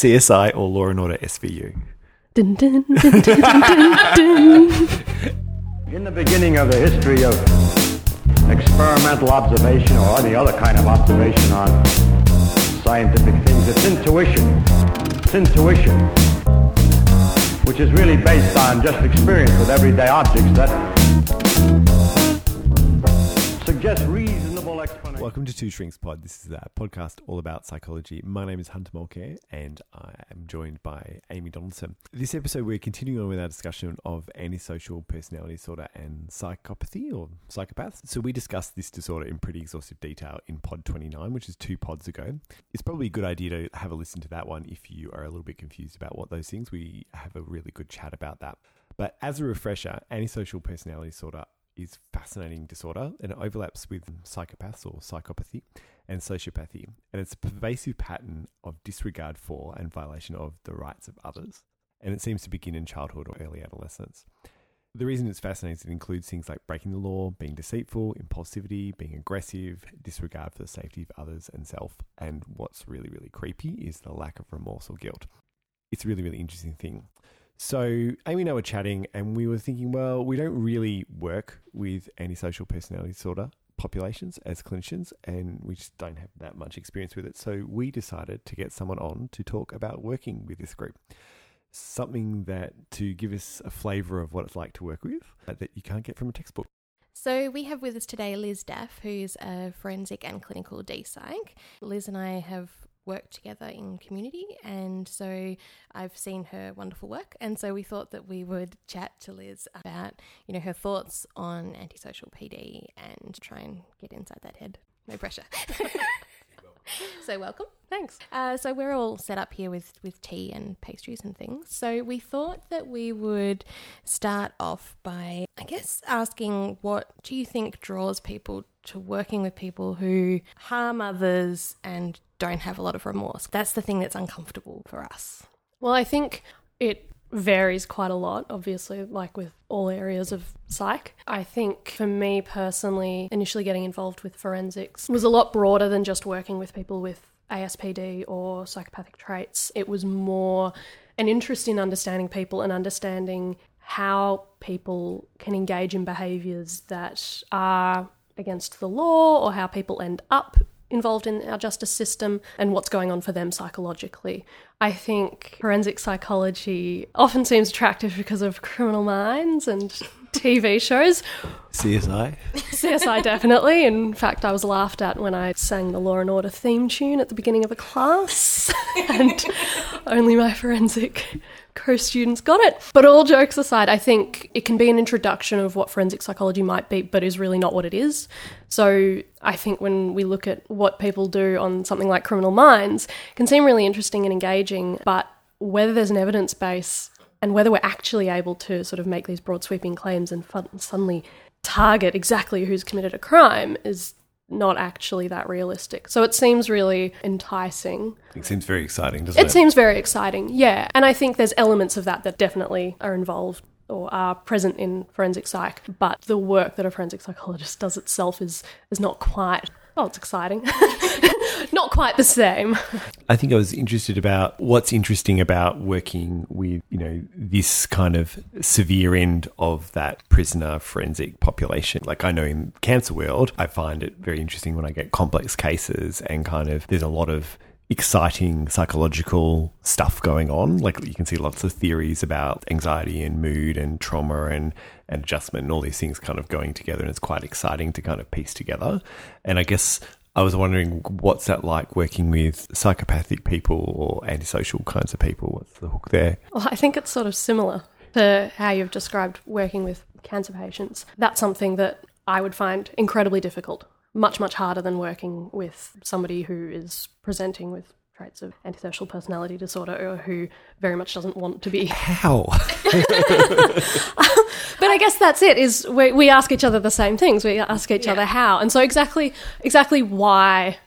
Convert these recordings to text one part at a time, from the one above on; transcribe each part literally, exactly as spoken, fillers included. C S I or Law and Order S V U. Dun, dun, dun, dun, dun, dun, dun. In the beginning of the history of experimental observation or any other kind of observation on scientific things, it's intuition. It's intuition, which is really based on just experience with everyday objects that suggest reasonable explanation. Welcome to Two Shrinks Pod. This is a podcast all about psychology. My name is Hunter Mulcair and I am joined by Amy Donaldson. This episode we're continuing on with our discussion of antisocial personality disorder and psychopathy or psychopaths. So we discussed this disorder in pretty exhaustive detail in pod twenty-nine, which is two pods ago. It's probably a good idea to have a listen to that one if you are a little bit confused about what those things. We have a really good chat about that. But as a refresher, antisocial personality disorder is fascinating disorder and it overlaps with psychopaths or psychopathy and sociopathy, and it's a pervasive pattern of disregard for and violation of the rights of others, and it seems to begin in childhood or early adolescence. The reason it's fascinating is it includes things like breaking the law, being deceitful, impulsivity, being aggressive, disregard for the safety of others and self, and what's really, really creepy is the lack of remorse or guilt. It's a really, really interesting thing. So Amy and I were chatting and we were thinking, well, we don't really work with antisocial personality disorder populations as clinicians, and we just don't have that much experience with it. So we decided to get someone on to talk about working with this group, something that to give us a flavour of what it's like to work with that you can't get from a textbook. So we have with us today Liz Daff, who's a forensic and clinical D-psych. Liz and I have work together in community, and so I've seen her wonderful work, and so we thought that we would chat to Liz about, you know, her thoughts on antisocial P D and try and get inside that head. No pressure. So welcome. Thanks. Uh, so we're all set up here with, with tea and pastries and things. So we thought that we would start off by, I guess, asking what do you think draws people to working with people who harm others and don't have a lot of remorse? That's the thing that's uncomfortable for us. Well, I think it varies quite a lot, obviously, like with all areas of psych. I think for me personally, initially getting involved with forensics was a lot broader than just working with people with A S P D or psychopathic traits. It was more an interest in understanding people and understanding how people can engage in behaviours that are against the law, or how people end up involved in our justice system and what's going on for them psychologically. I think forensic psychology often seems attractive because of Criminal Minds and T V shows. C S I. C S I, definitely. In fact, I was laughed at when I sang the Law and Order theme tune at the beginning of a class, and only my forensic co-students got it. But all jokes aside, I think it can be an introduction of what forensic psychology might be, but is really not what it is. So I think when we look at what people do on something like Criminal Minds, it can seem really interesting and engaging, but whether there's an evidence base and whether we're actually able to sort of make these broad sweeping claims and fun- suddenly target exactly who's committed a crime is not actually that realistic. So it seems really enticing. It seems very exciting, doesn't it? It seems very exciting, yeah. And I think there's elements of that that definitely are involved or are present in forensic psych, but the work that a forensic psychologist does itself is is not quite, oh, it's exciting. Not quite the same. I think I was interested about what's interesting about working with, you know, this kind of severe end of that prisoner forensic population. Like I know in cancer world, I find it very interesting when I get complex cases and kind of there's a lot of exciting psychological stuff going on. Like you can see lots of theories about anxiety and mood and trauma and, and adjustment and all these things kind of going together, and it's quite exciting to kind of piece together. And I guess I was wondering, what's that like working with psychopathic people or antisocial kinds of people? What's the hook there? Well, I think it's sort of similar to how you've described working with cancer patients. That's something that I would find incredibly difficult, much, much harder than working with somebody who is presenting with traits of antisocial personality disorder or who very much doesn't want to be. How? But I guess that's it, is we, we ask each other the same things. We ask each yeah. other how. And so exactly exactly why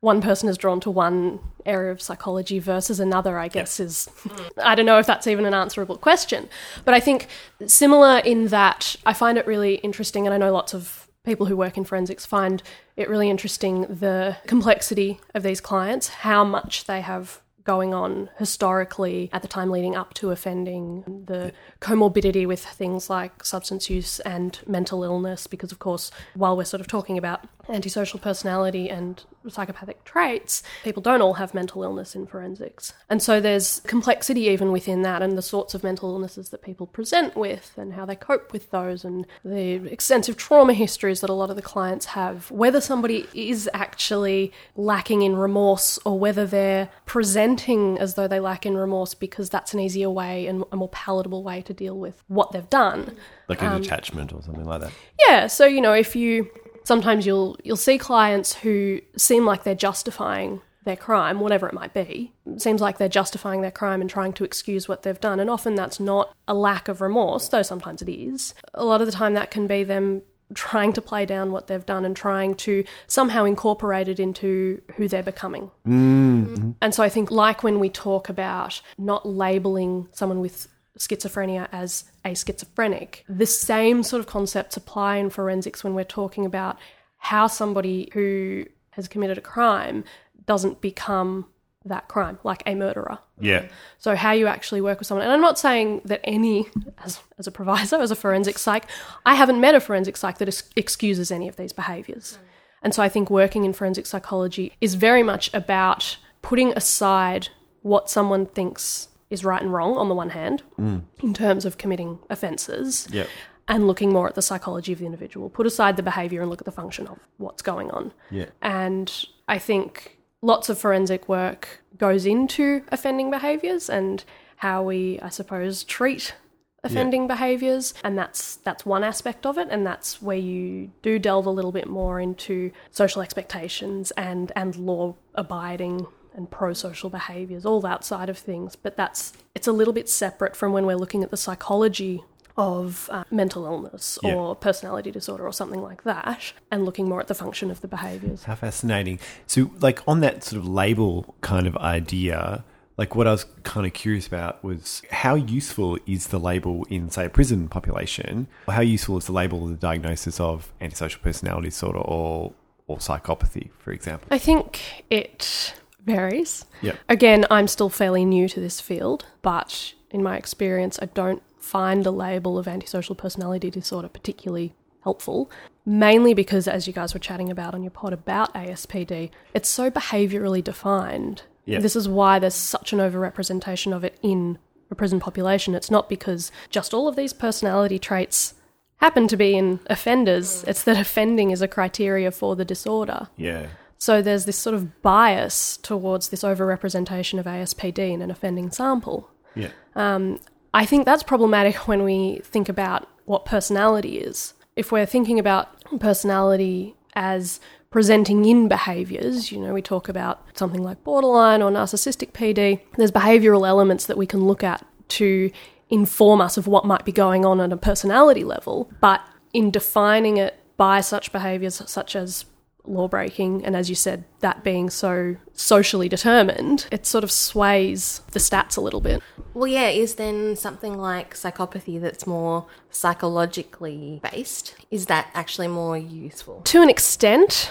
one person is drawn to one area of psychology versus another, I guess, yeah. is – I don't know if that's even an answerable question. But I think similar in that I find it really interesting, and I know lots of people who work in forensics find it really interesting, the complexity of these clients, how much they have going on historically at the time leading up to offending, the comorbidity with things like substance use and mental illness, because of course, while we're sort of talking about antisocial personality and psychopathic traits, people don't all have mental illness in forensics. And so there's complexity even within that, and the sorts of mental illnesses that people present with and how they cope with those, and the extensive trauma histories that a lot of the clients have, whether somebody is actually lacking in remorse or whether they're presenting as though they lack in remorse because that's an easier way and a more palatable way to deal with what they've done. Like a um, detachment or something like that. Yeah. So, you know, if you sometimes you'll you'll see clients who seem like they're justifying their crime, whatever it might be. It seems like they're justifying their crime and trying to excuse what they've done. And often that's not a lack of remorse, though sometimes it is. A lot of the time that can be them trying to play down what they've done and trying to somehow incorporate it into who they're becoming. Mm-hmm. And so I think, like when we talk about not labelling someone with schizophrenia as a schizophrenic, the same sort of concepts apply in forensics when we're talking about how somebody who has committed a crime doesn't become that crime, like a murderer. Yeah. So how you actually work with someone. And I'm not saying that any, as, as a proviso, as a forensic psych, I haven't met a forensic psych that is, excuses any of these behaviours. Mm. And so I think working in forensic psychology is very much about putting aside what someone thinks is right and wrong on the one hand, mm. in terms of committing offences. Yeah. And looking more at the psychology of the individual. Put aside the behaviour and look at the function of what's going on. Yeah. And I think lots of forensic work goes into offending behaviours and how we, I suppose, treat offending yeah. behaviours, and that's that's one aspect of it, and that's where you do delve a little bit more into social expectations and, and law-abiding and pro-social behaviours, all that side of things. But that's it's a little bit separate from when we're looking at the psychology of uh, mental illness yeah. or personality disorder or something like that, and looking more at the function of the behaviours. How fascinating. So, like, on that sort of label kind of idea, like what I was kind of curious about was how useful is the label in, say, a prison population? Or how useful is the label of the diagnosis of antisocial personality disorder or, or psychopathy, for example? I think it varies. Yeah. Again, I'm still fairly new to this field, but in my experience, I don't find a label of antisocial personality disorder particularly helpful, mainly because, as you guys were chatting about on your pod about A S P D, it's so behaviourally defined. Yep. This is why there's such an overrepresentation of it in a prison population. It's not because just all of these personality traits happen to be in offenders. It's that offending is a criteria for the disorder. Yeah. So there's this sort of bias towards this overrepresentation of A S P D in an offending sample. Yeah. Um, I think that's problematic when we think about what personality is. If we're thinking about personality as presenting in behaviours, you know, we talk about something like borderline or narcissistic P D, there's behavioural elements that we can look at to inform us of what might be going on at a personality level, but in defining it by such behaviours such as law breaking, and as you said, that being so socially determined, it sort of sways the stats a little bit. Well, yeah, is then something like psychopathy that's more psychologically based, is that actually more useful? To an extent,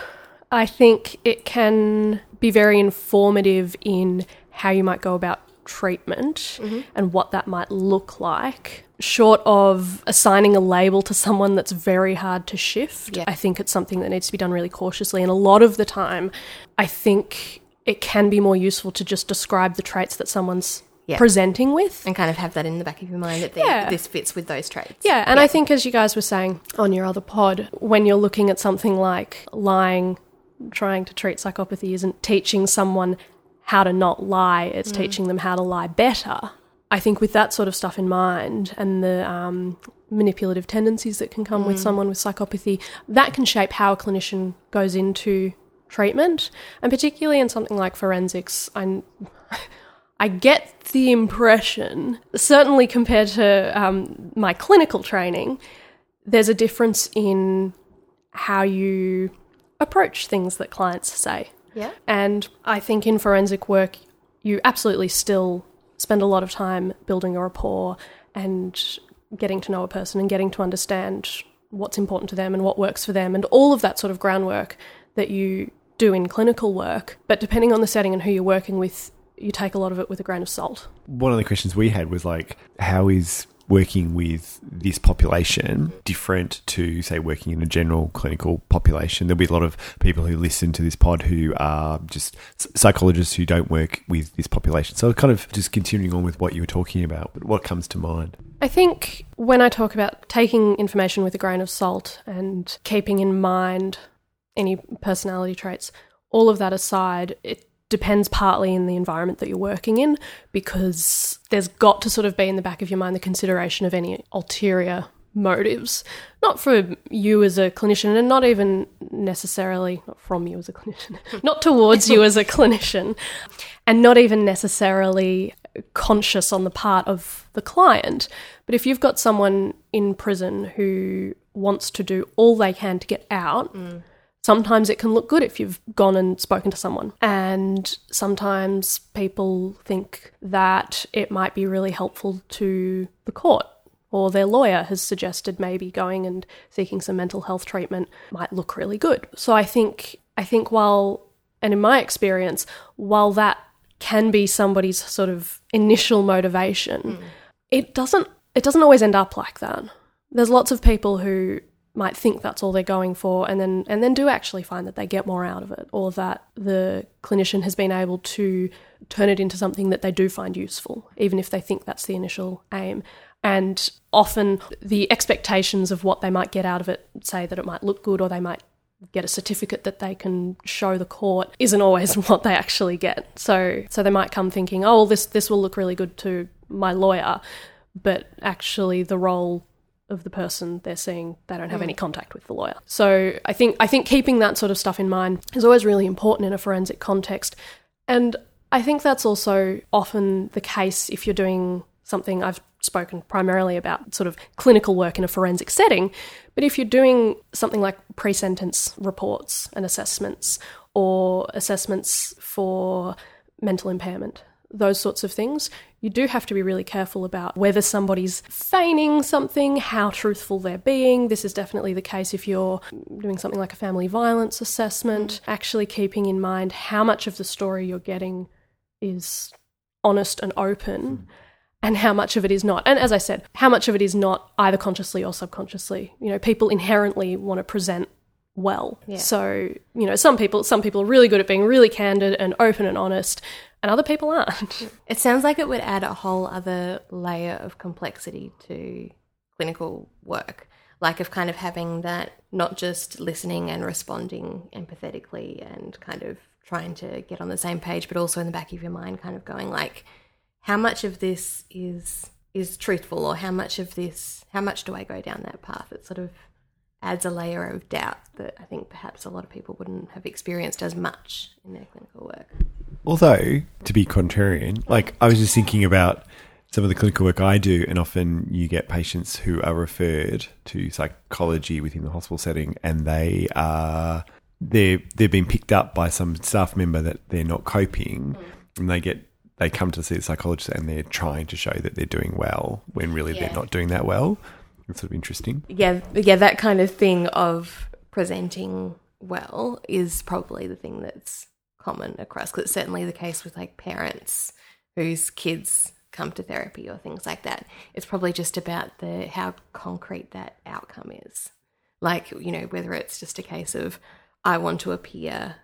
I think it can be very informative in how you might go about treatment mm-hmm. and what that might look like. Short of assigning a label to someone that's very hard to shift, yeah. I think it's something that needs to be done really cautiously. And a lot of the time, I think it can be more useful to just describe the traits that someone's yeah. presenting with. And kind of have that in the back of your mind that they, yeah. this fits with those traits. Yeah, and yeah. I think, as you guys were saying on your other pod, when you're looking at something like lying, trying to treat psychopathy isn't teaching someone how to not lie, it's mm. teaching them how to lie better. I think with that sort of stuff in mind and the um, manipulative tendencies that can come mm. with someone with psychopathy, that can shape how a clinician goes into treatment. And particularly in something like forensics, I, I get the impression, certainly compared to um, my clinical training, there's a difference in how you approach things that clients say. Yeah. And I think in forensic work, you absolutely still spend a lot of time building a rapport and getting to know a person and getting to understand what's important to them and what works for them and all of that sort of groundwork that you do in clinical work. But depending on the setting and who you're working with, you take a lot of it with a grain of salt. One of the questions we had was like, how is working with this population different to, say, working in a general clinical population? There'll be a lot of people who listen to this pod who are just psychologists who don't work with this population. So kind of just continuing on with what you were talking about, but what comes to mind? I think when I talk about taking information with a grain of salt and keeping in mind any personality traits, all of that aside, it depends partly in the environment that you're working in, because there's got to sort of be in the back of your mind the consideration of any ulterior motives, not for you as a clinician and not even necessarily not from you as a clinician, not towards you as a clinician, and not even necessarily conscious on the part of the client. But if you've got someone in prison who wants to do all they can to get out, mm. sometimes it can look good if you've gone and spoken to someone, and sometimes people think that it might be really helpful to the court, or their lawyer has suggested maybe going and seeking some mental health treatment might look really good. So I think I think while, and in my experience, while that can be somebody's sort of initial motivation, mm. it doesn't it doesn't always end up like that. There's lots of people who might think that's all they're going for and then and then do actually find that they get more out of it, or that the clinician has been able to turn it into something that they do find useful, even if they think that's the initial aim. And often the expectations of what they might get out of it, say that it might look good or they might get a certificate that they can show the court, isn't always what they actually get. So so they might come thinking, oh, well, this, this will look really good to my lawyer, but actually the role of the person they're seeing, they don't have mm. any contact with the lawyer. So I think I think keeping that sort of stuff in mind is always really important in a forensic context. And I think that's also often the case if you're doing something, I've spoken primarily about sort of clinical work in a forensic setting, but if you're doing something like pre-sentence reports and assessments, or assessments for mental impairment, those sorts of things, you do have to be really careful about whether somebody's feigning something, how truthful they're being. This is definitely the case if you're doing something like a family violence assessment, actually keeping in mind how much of the story you're getting is honest and open and how much of it is not. And as I said, how much of it is not either consciously or subconsciously. You know, people inherently want to present well. Yeah. So, you know, some people some people are really good at being really candid and open and honest, and other people aren't. It sounds like it would add a whole other layer of complexity to clinical work, like of kind of having that not just listening and responding empathetically and kind of trying to get on the same page, but also in the back of your mind kind of going like, how much of this is is truthful, or how much of this, how much do I go down that path? It sort of adds a layer of doubt that I think perhaps a lot of people wouldn't have experienced as much in their clinical work. Although, to be contrarian, like I was just thinking about some of the clinical work I do, and often you get patients who are referred to psychology within the hospital setting, and they are they're they've been picked up by some staff member that they're not coping, mm. and they get they come to see the psychologist and they're trying to show that they're doing well when really yeah. they're not doing that well. It's sort of interesting. Yeah, yeah, that kind of thing of presenting well is probably the thing that's common across, because it's certainly the case with like parents whose kids come to therapy or things like that. It's probably just about the how concrete that outcome is. Like, you know, whether it's just a case of I want to appear,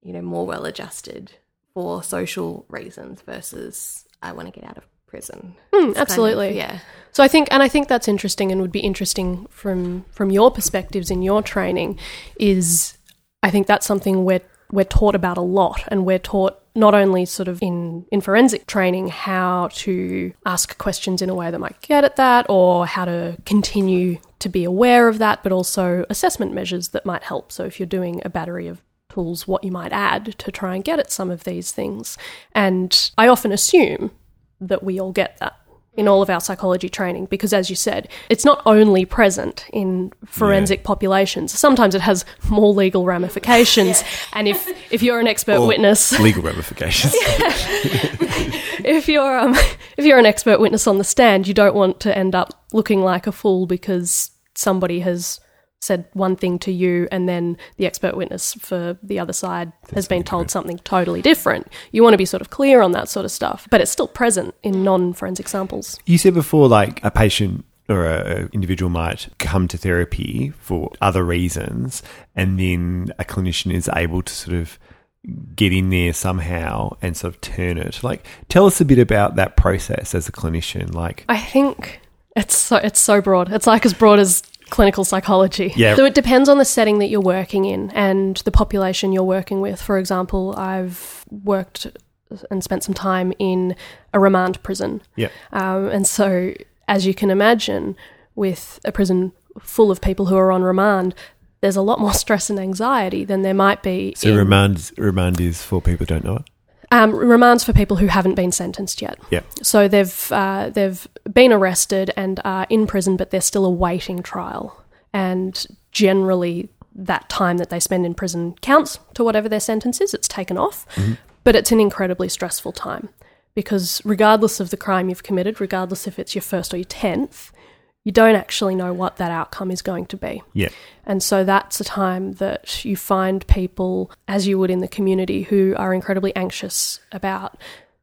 you know, more well-adjusted for social reasons versus I want to get out of prison. Mm, absolutely. Kind of, yeah. So I think, and I think that's interesting and would be interesting from from your perspectives in your training, is I think that's something we're we're taught about a lot, and we're taught not only sort of in, in forensic training how to ask questions in a way that might get at that, or how to continue to be aware of that, but also assessment measures that might help. So if you're doing a battery of tools, what you might add to try and get at some of these things. And I often assume that we all get that in all of our psychology training, because as you said, it's not only present in forensic yeah. populations. Sometimes it has more legal ramifications. Yeah. And if, if you're an expert or witness, legal ramifications. if you're um, if you're an expert witness on the stand, you don't want to end up looking like a fool because somebody has said one thing to you and then the expert witness for the other side has been told something totally different. You want to be sort of clear on that sort of stuff, but it's still present in non-forensic samples. You said before, like, a patient or an individual might come to therapy for other reasons and then a clinician is able to sort of get in there somehow and sort of turn it. Like, tell us a bit about that process as a clinician. Like, I think it's so, it's so broad. It's like as broad as clinical psychology. Yeah. So it depends on the setting that you're working in and the population you're working with. For example, I've worked and spent some time in a remand prison. Yeah. Um, and so as you can imagine, with a prison full of people who are on remand, there's a lot more stress and anxiety than there might be. So in- remand, remand is for people who don't know it? Um, remand's for people who haven't been sentenced yet. Yeah. So they've uh, they've been arrested and are in prison, but they're still awaiting trial. And generally that time that they spend in prison counts to whatever their sentence is. It's taken off. Mm-hmm. But it's an incredibly stressful time because regardless of the crime you've committed, regardless if it's your first or your tenth, you don't actually know what that outcome is going to be. Yeah. And so that's a time that you find people, as you would in the community, who are incredibly anxious about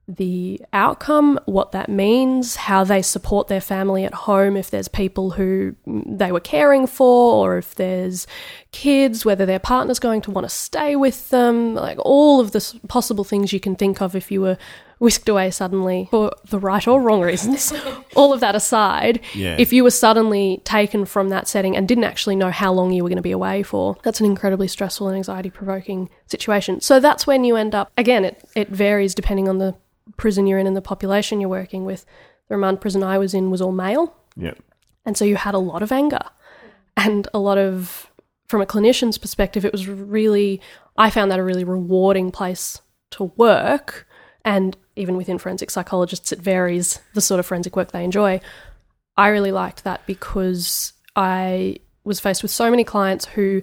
the outcome, what that means, how they support their family at home, if there's people who they were caring for, or if there's kids, whether their partner's going to want to stay with them, like all of the possible things you can think of if you were whisked away suddenly for the right or wrong reasons, all of that aside, yeah. If you were suddenly taken from that setting and didn't actually know how long you were going to be away for, that's an incredibly stressful and anxiety-provoking situation. So that's when you end up, again, it, it varies depending on the prison you're in and the population you're working with. The remand prison I was in was all male. Yeah. And so you had a lot of anger and a lot of, from a clinician's perspective, it was really, I found that a really rewarding place to work. And even within forensic psychologists, it varies the sort of forensic work they enjoy. I really liked that because I was faced with so many clients who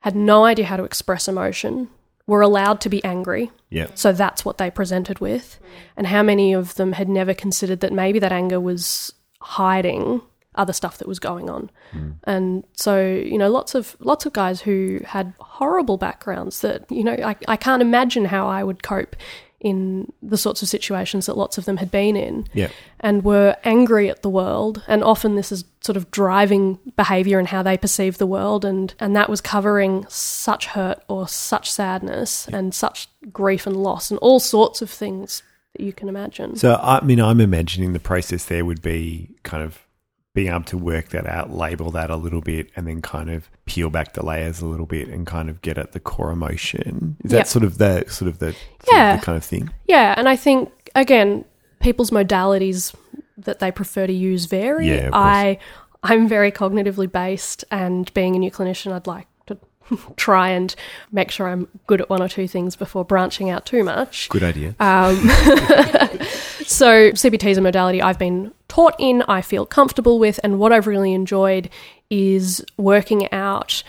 had no idea how to express emotion, were allowed to be angry. Yeah. So that's what they presented with. And how many of them had never considered that maybe that anger was hiding other stuff that was going on. Mm. And so, you know, lots of lots of guys who had horrible backgrounds that, you know, I, I can't imagine how I would cope in the sorts of situations that lots of them had been in, yeah. And were angry at the world. And often this is sort of driving behaviour and how they perceive the world. And, and that was covering such hurt or such sadness, yeah. And such grief and loss and all sorts of things that you can imagine. So, I mean, I'm imagining the process there would be kind of being able to work that out, label that a little bit, and then kind of peel back the layers a little bit and kind of get at the core emotion. Is that yep. sort of the sort of the, yeah. sort of the kind of thing? Yeah, and I think, again, people's modalities that they prefer to use vary. Yeah, I, I'm very cognitively based, and being a new clinician, I'd like to try and make sure I'm good at one or two things before branching out too much. Good idea. Um, So C B T is a modality I've been taught in, I feel comfortable with, and what I've really enjoyed is working out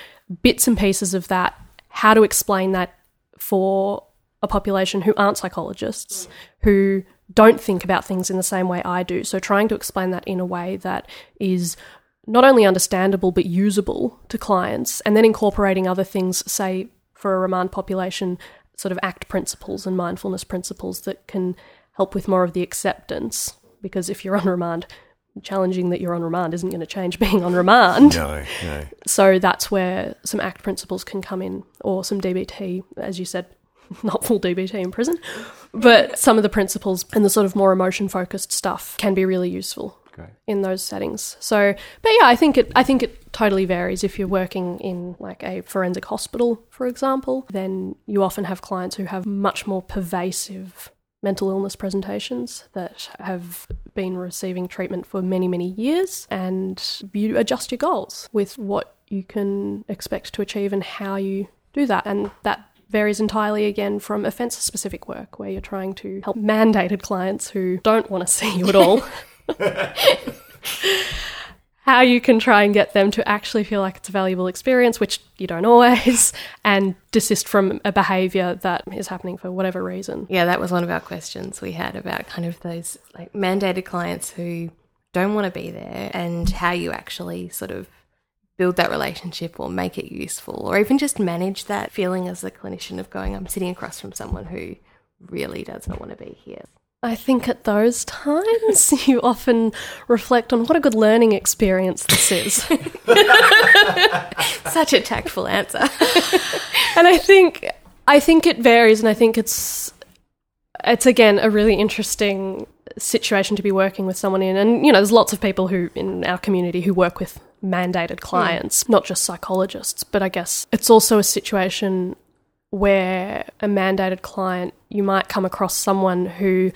bits and pieces of that, how to explain that for a population who aren't psychologists, who don't think about things in the same way I do. So trying to explain that in a way that is not only understandable but usable to clients, and then incorporating other things, say for a remand population, sort of ACT principles and mindfulness principles that can help with more of the acceptance, because if you're on remand, challenging that you're on remand isn't going to change being on remand. No, no. So that's where some ACT principles can come in, or some D B T, as you said, not full D B T in prison, but some of the principles and the sort of more emotion-focused stuff can be really useful okay. in those settings. So, but yeah, I think it. I think it totally varies. If you're working in like a forensic hospital, for example, then you often have clients who have much more pervasive mental illness presentations that have been receiving treatment for many, many years, and you adjust your goals with what you can expect to achieve and how you do that. And that varies entirely, again, from offence-specific work where you're trying to help mandated clients who don't want to see you at all, how you can try and get them to actually feel like it's a valuable experience, which you don't always, and desist from a behaviour that is happening for whatever reason. Yeah, that was one of our questions we had about kind of those like mandated clients who don't want to be there, and how you actually sort of build that relationship or make it useful, or even just manage that feeling as a clinician of going, I'm sitting across from someone who really does not want to be here. I think at those times you often reflect on what a good learning experience this is. Such a tactful answer. And I think I think it varies, and I think it's it's again a really interesting situation to be working with someone in. And you know, there's lots of people who in our community who work with mandated clients, mm. not just psychologists, but I guess it's also a situation where a mandated client, you might come across someone who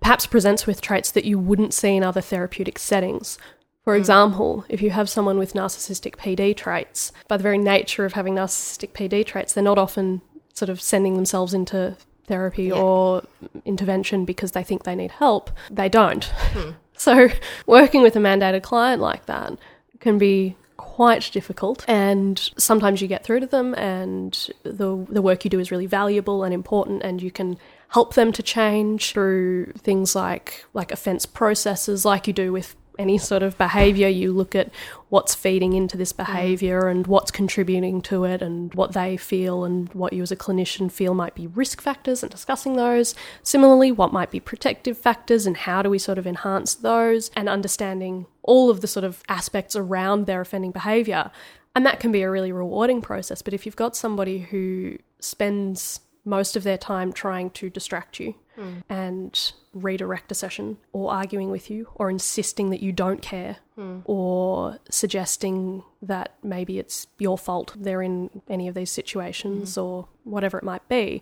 perhaps presents with traits that you wouldn't see in other therapeutic settings. For mm. example, if you have someone with narcissistic P D traits, by the very nature of having narcissistic P D traits, they're not often sort of sending themselves into therapy yeah. or intervention because they think they need help. They don't. Mm. So working with a mandated client like that can be quite difficult, and sometimes you get through to them and the the work you do is really valuable and important, and you can help them to change through things like like offense processes, like you do with any sort of behavior. You look at what's feeding into this behavior mm. and what's contributing to it, and what they feel and what you as a clinician feel might be risk factors, and discussing those. Similarly, what might be protective factors and how do we sort of enhance those, and understanding all of the sort of aspects around their offending behavior. And that can be a really rewarding process. But if you've got somebody who spends most of their time trying to distract you mm. and redirect a session, or arguing with you, or insisting that you don't care, mm. or suggesting that maybe it's your fault they're in any of these situations mm. or whatever it might be,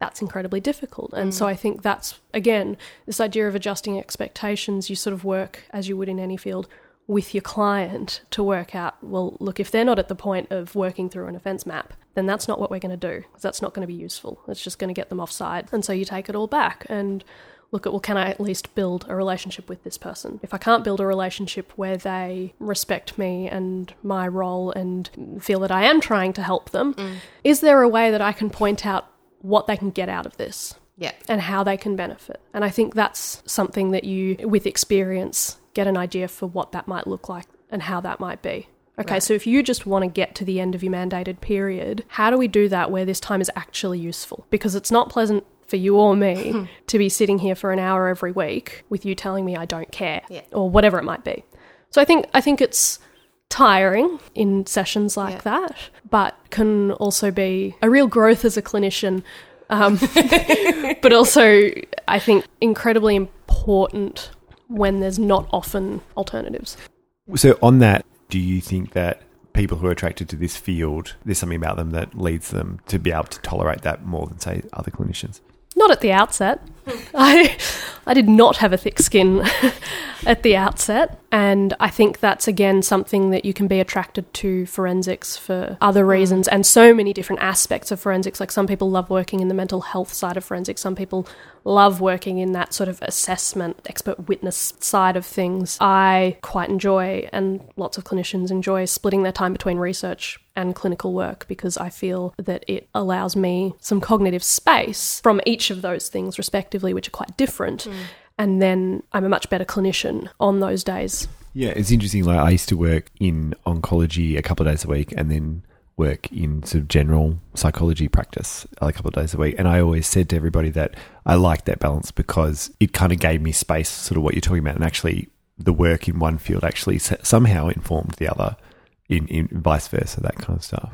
that's incredibly difficult. And mm. so I think that's, again, this idea of adjusting expectations. You sort of work, as you would in any field, with your client to work out, well, look, if they're not at the point of working through an offence map, then that's not what we're going to do, because that's not going to be useful. It's just going to get them offside. And so you take it all back and look at, well, can I at least build a relationship with this person? If I can't build a relationship where they respect me and my role and feel that I am trying to help them, mm. is there a way that I can point out what they can get out of this? Yeah. And how they can benefit? And I think that's something that you, with experience, get an idea for what that might look like and how that might be. Okay, right. So if you just want to get to the end of your mandated period, how do we do that where this time is actually useful? Because it's not pleasant for you or me to be sitting here for an hour every week with you telling me I don't care yeah. or whatever it might be. So I think I think it's tiring in sessions like yeah. that, but can also be a real growth as a clinician, um, but also I think incredibly important when there's not often alternatives. So on that, do you think that people who are attracted to this field, there's something about them that leads them to be able to tolerate that more than, say, other clinicians? Not at the outset. I I did not have a thick skin at the outset, and I think that's again something that you can be attracted to forensics for other reasons, and so many different aspects of forensics. Like, some people love working in the mental health side of forensics, some people love working in that sort of assessment, expert witness side of things. I quite enjoy, and lots of clinicians enjoy, splitting their time between research and clinical work, because I feel that it allows me some cognitive space from each of those things respectively, which are quite different. Mm. And then I'm a much better clinician on those days. Yeah, it's interesting. Like, I used to work in oncology a couple of days a week, and then work in sort of general psychology practice a couple of days a week. And I always said to everybody that I liked that balance, because it kind of gave me space, sort of what you're talking about. And actually the work in one field actually somehow informed the other. In, in vice versa, that kind of stuff.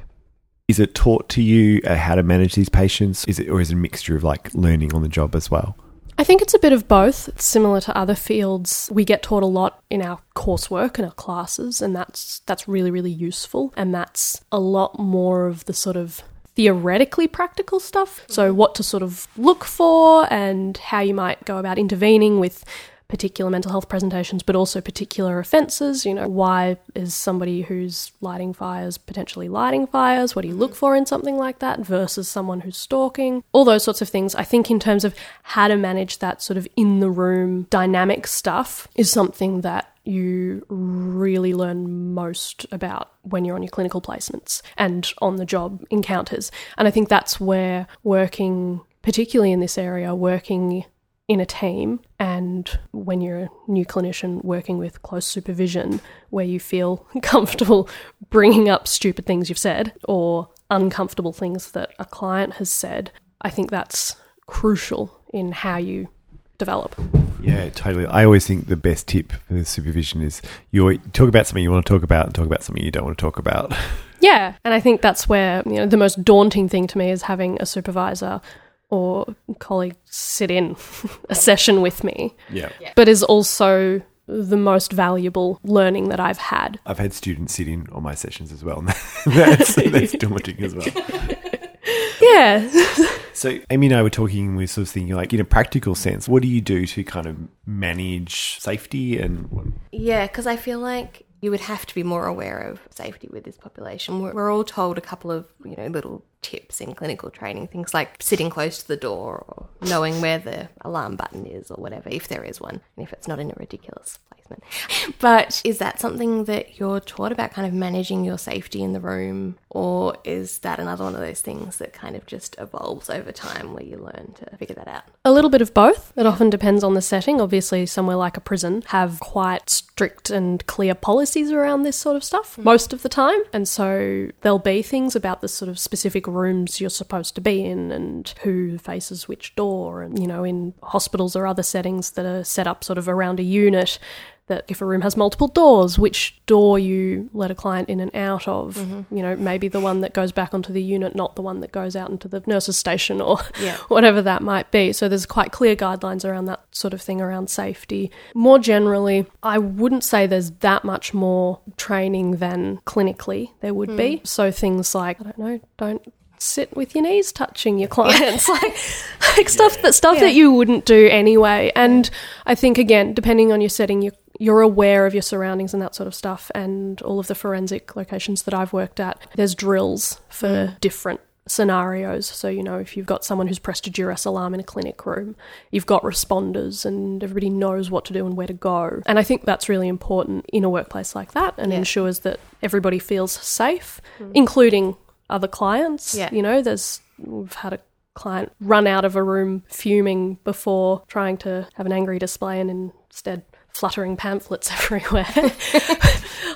Is it taught to you uh, how to manage these patients? Is it, or is it a mixture of like learning on the job as well? I think it's a bit of both. It's similar to other fields. We get taught a lot in our coursework and our classes, and that's that's really, really useful. And that's a lot more of the sort of theoretically practical stuff. So what to sort of look for and how you might go about intervening with particular mental health presentations, but also particular offences. You know, why is somebody who's lighting fires potentially lighting fires? What do you look for in something like that versus someone who's stalking? All those sorts of things. I think in terms of how to manage that sort of in the room dynamic stuff is something that you really learn most about when you're on your clinical placements and on the job encounters. And I think that's where working, particularly in this area, working in a team and when you're a new clinician working with close supervision where you feel comfortable bringing up stupid things you've said or uncomfortable things that a client has said, I think that's crucial in how you develop. Yeah, totally. I always think the best tip for the supervision is you talk about something you want to talk about and talk about something you don't want to talk about. Yeah, and I think that's where, you know, the most daunting thing to me is having a supervisor or colleague sit in a session with me. Yeah. Yeah. But is also the most valuable learning that I've had. I've had students sit in on my sessions as well. that's, that's daunting as well. Yeah. So Amy and I were talking, we were sort of thinking like in a practical sense, what do you do to kind of manage safety? And yeah, because I feel like you would have to be more aware of safety with this population. We're, we're all told a couple of, you know, little tips in clinical training, things like sitting close to the door or knowing where the alarm button is or whatever, if there is one, and if it's not in a ridiculous placement. But is that something that you're taught about kind of managing your safety in the room, or is that another one of those things that kind of just evolves over time where you learn to figure that out? A little bit of both. It often depends on the setting. Obviously, somewhere like a prison have quite strict and clear policies around this sort of stuff mm. most of the time. And so there'll be things about the sort of specific rooms you're supposed to be in and who faces which door, and, you know, in hospitals or other settings that are set up sort of around a unit, that if a room has multiple doors, which door you let a client in and out of, mm-hmm. you know, maybe the one that goes back onto the unit, not the one that goes out into the nurse's station or yeah. whatever that might be. So there's quite clear guidelines around that sort of thing around safety. More generally, I wouldn't say there's that much more training than clinically there would mm. be. So things like, I don't know, don't sit with your knees touching your clients, yeah. like, like stuff, yeah. that, stuff yeah. that you wouldn't do anyway. And I think, again, depending on your setting, you're you're aware of your surroundings and that sort of stuff. And all of the forensic locations that I've worked at, there's drills for mm. different scenarios. So, you know, if you've got someone who's pressed a duress alarm in a clinic room, you've got responders and everybody knows what to do and where to go. And I think that's really important in a workplace like that, and yeah. ensures that everybody feels safe, mm. including other clients. Yeah. You know, there's we've had a client run out of a room fuming before, trying to have an angry display and instead fluttering pamphlets everywhere,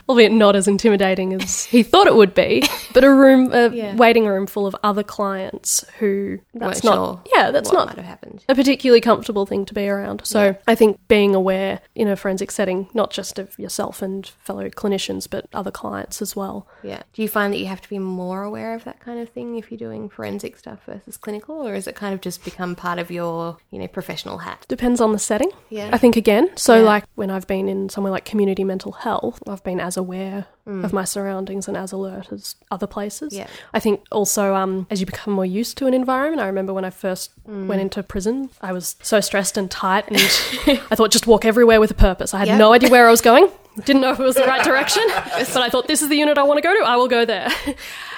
albeit not as intimidating as he thought it would be, but a room, a yeah. waiting room full of other clients who that's Weren't not, sure yeah, that's not a particularly comfortable thing to be around. So yeah. I think being aware in a forensic setting, not just of yourself and fellow clinicians, but other clients as well. Yeah. Do you find that you have to be more aware of that kind of thing if you're doing forensic stuff versus clinical, or is it kind of just become part of your, you know, professional hat? Depends on the setting. Yeah. I think again, so yeah. like, when I've been in somewhere like community mental health, I've been as aware mm. of my surroundings and as alert as other places. Yeah. I think also um, as you become more used to an environment, I remember when I first mm. went into prison, I was so stressed and tight and I thought just walk everywhere with a purpose. I had yep. no idea where I was going. Didn't know if it was the right direction, but I thought this is the unit I want to go to. I will go there.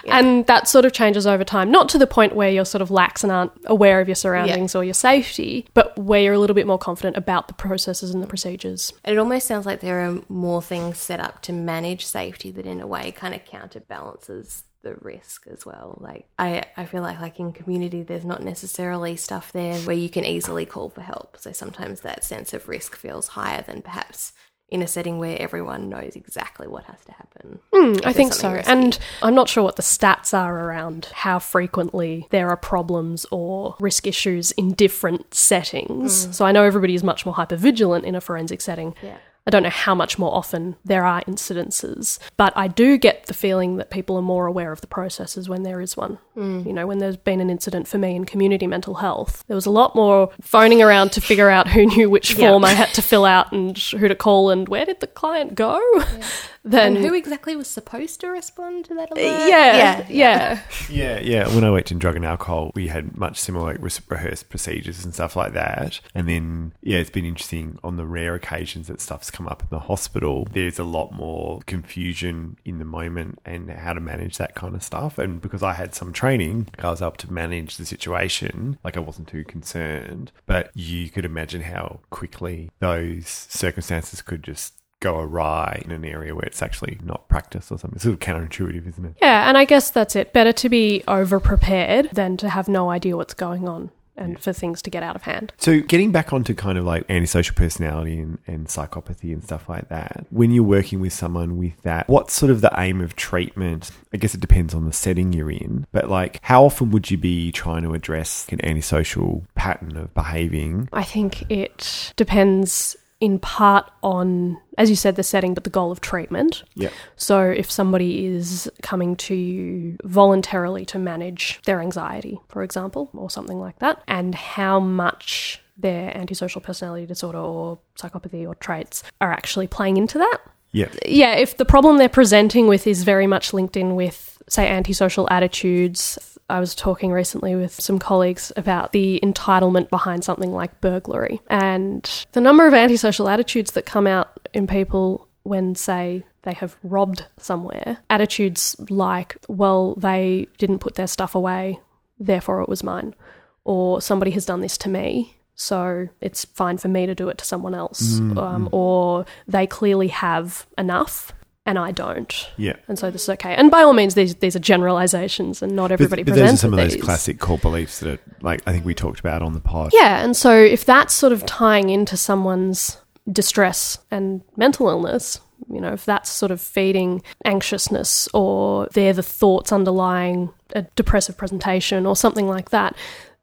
Yeah. And that sort of changes over time, not to the point where you're sort of lax and aren't aware of your surroundings yeah. or your safety, but where you're a little bit more confident about the processes and the procedures. And it almost sounds like there are more things set up to manage safety that in a way kind of counterbalances the risk as well. Like I, I feel like like in community there's not necessarily stuff there where you can easily call for help. So sometimes that sense of risk feels higher than perhaps in a setting where everyone knows exactly what has to happen. Mm, I think so. Risky. And I'm not sure what the stats are around how frequently there are problems or risk issues in different settings. Mm. So I know everybody is much more hypervigilant in a forensic setting. Yeah. I don't know how much more often there are incidences, but I do get the feeling that people are more aware of the processes when there is one. Mm. You know, when there's been an incident for me in community mental health, there was a lot more phoning around to figure out who knew which yeah. form I had to fill out and who to call and where did the client go. Yeah. Then, and who exactly was supposed to respond to that alert? Yeah, yeah, yeah. Yeah, yeah. When I worked in drug and alcohol, we had much similar like rehearsed procedures and stuff like that. And then, yeah, it's been interesting on the rare occasions that stuff's come up in the hospital, there's a lot more confusion in the moment and how to manage that kind of stuff. And because I had some training, I was able to manage the situation. Like I wasn't too concerned, but you could imagine how quickly those circumstances could just go awry in an area where it's actually not practiced or something. It's sort of counterintuitive, isn't it? Yeah, and I guess that's it. Better to be over-prepared than to have no idea what's going on. and yeah. for things to get out of hand. So getting back onto kind of like antisocial personality and, and psychopathy and stuff like that, when you're working with someone with that, what's sort of the aim of treatment? I guess it depends on the setting you're in, but like how often would you be trying to address an antisocial pattern of behaving? I think it depends in part on, as you said, the setting, but the goal of treatment. Yeah. So if somebody is coming to you voluntarily to manage their anxiety, for example, or something like that, and how much their antisocial personality disorder or psychopathy or traits are actually playing into that. Yeah. Yeah, if the problem they're presenting with is very much linked in with, say, antisocial attitudes. I was talking recently with some colleagues about the entitlement behind something like burglary, and the number of antisocial attitudes that come out in people when, say, they have robbed somewhere. Attitudes like, well, they didn't put their stuff away, therefore it was mine, or somebody has done this to me, so it's fine for me to do it to someone else, mm-hmm. um, or they clearly have enough and I don't. Yeah. And so this is okay. And by all means, these these are generalisations and not everybody but, but presents these. But those are some of these. Those classic core beliefs that are, like, I think we talked about on the pod. Yeah. And so if that's sort of tying into someone's distress and mental illness, you know, if that's sort of feeding anxiousness or they're the thoughts underlying a depressive presentation or something like that,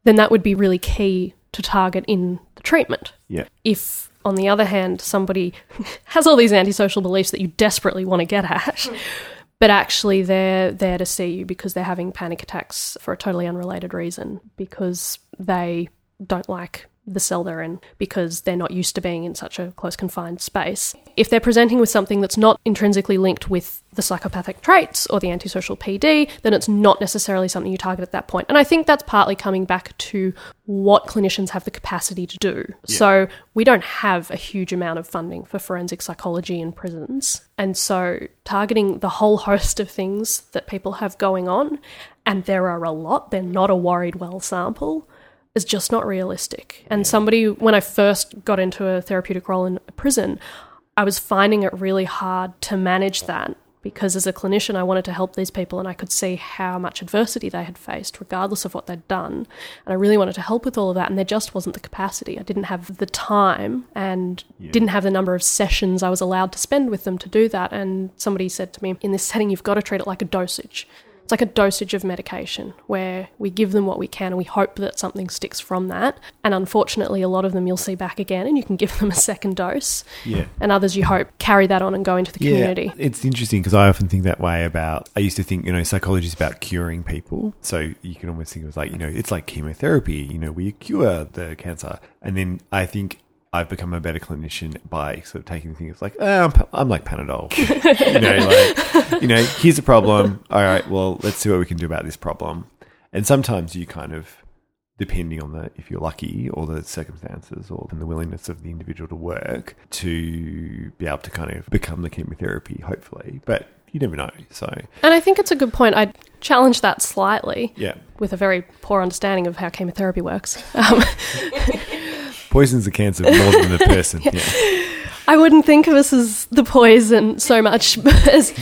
then that would be really key to target in the treatment. Yeah. If, on the other hand, somebody has all these antisocial beliefs that you desperately want to get at, but actually they're there to see you because they're having panic attacks for a totally unrelated reason, because they don't like the cell they're in, because they're not used to being in such a close confined space. If they're presenting with something that's not intrinsically linked with the psychopathic traits or the antisocial P D, then it's not necessarily something you target at that point. And I think that's partly coming back to what clinicians have the capacity to do. Yeah. So we don't have a huge amount of funding for forensic psychology in prisons. And so targeting the whole host of things that people have going on, and there are a lot, they're not a worried well sample, is just not realistic. And somebody, when I first got into a therapeutic role in a prison, I was finding it really hard to manage that, because as a clinician I wanted to help these people and I could see how much adversity they had faced regardless of what they'd done, and I really wanted to help with all of that, and there just wasn't the capacity. I didn't have the time and yeah. didn't have the number of sessions I was allowed to spend with them to do that. And somebody said to me, in this setting you've got to treat it like a dosage. It's like a dosage of medication where we give them what we can and we hope that something sticks from that. And unfortunately, a lot of them you'll see back again and you can give them a second dose. Yeah. And others you hope carry that on and go into the community. Yeah. It's interesting because I often think that way about, I used to think, you know, psychology is about curing people. So you can almost think it was like, you know, it's like chemotherapy, you know, we cure the cancer. And then I think I've become a better clinician by sort of taking things like, oh, I'm, I'm like Panadol. you know, like, you know, here's a problem. All right, well, let's see what we can do about this problem. And sometimes you kind of, depending on the, if you're lucky, or the circumstances or the willingness of the individual to work, to be able to kind of become the chemotherapy, hopefully. But you never know. So, and I think it's a good point. I challenge that slightly yeah. with a very poor understanding of how chemotherapy works. Um, Poison's the cancer more than the person. yeah. Yeah. I wouldn't think of us as the poison so much as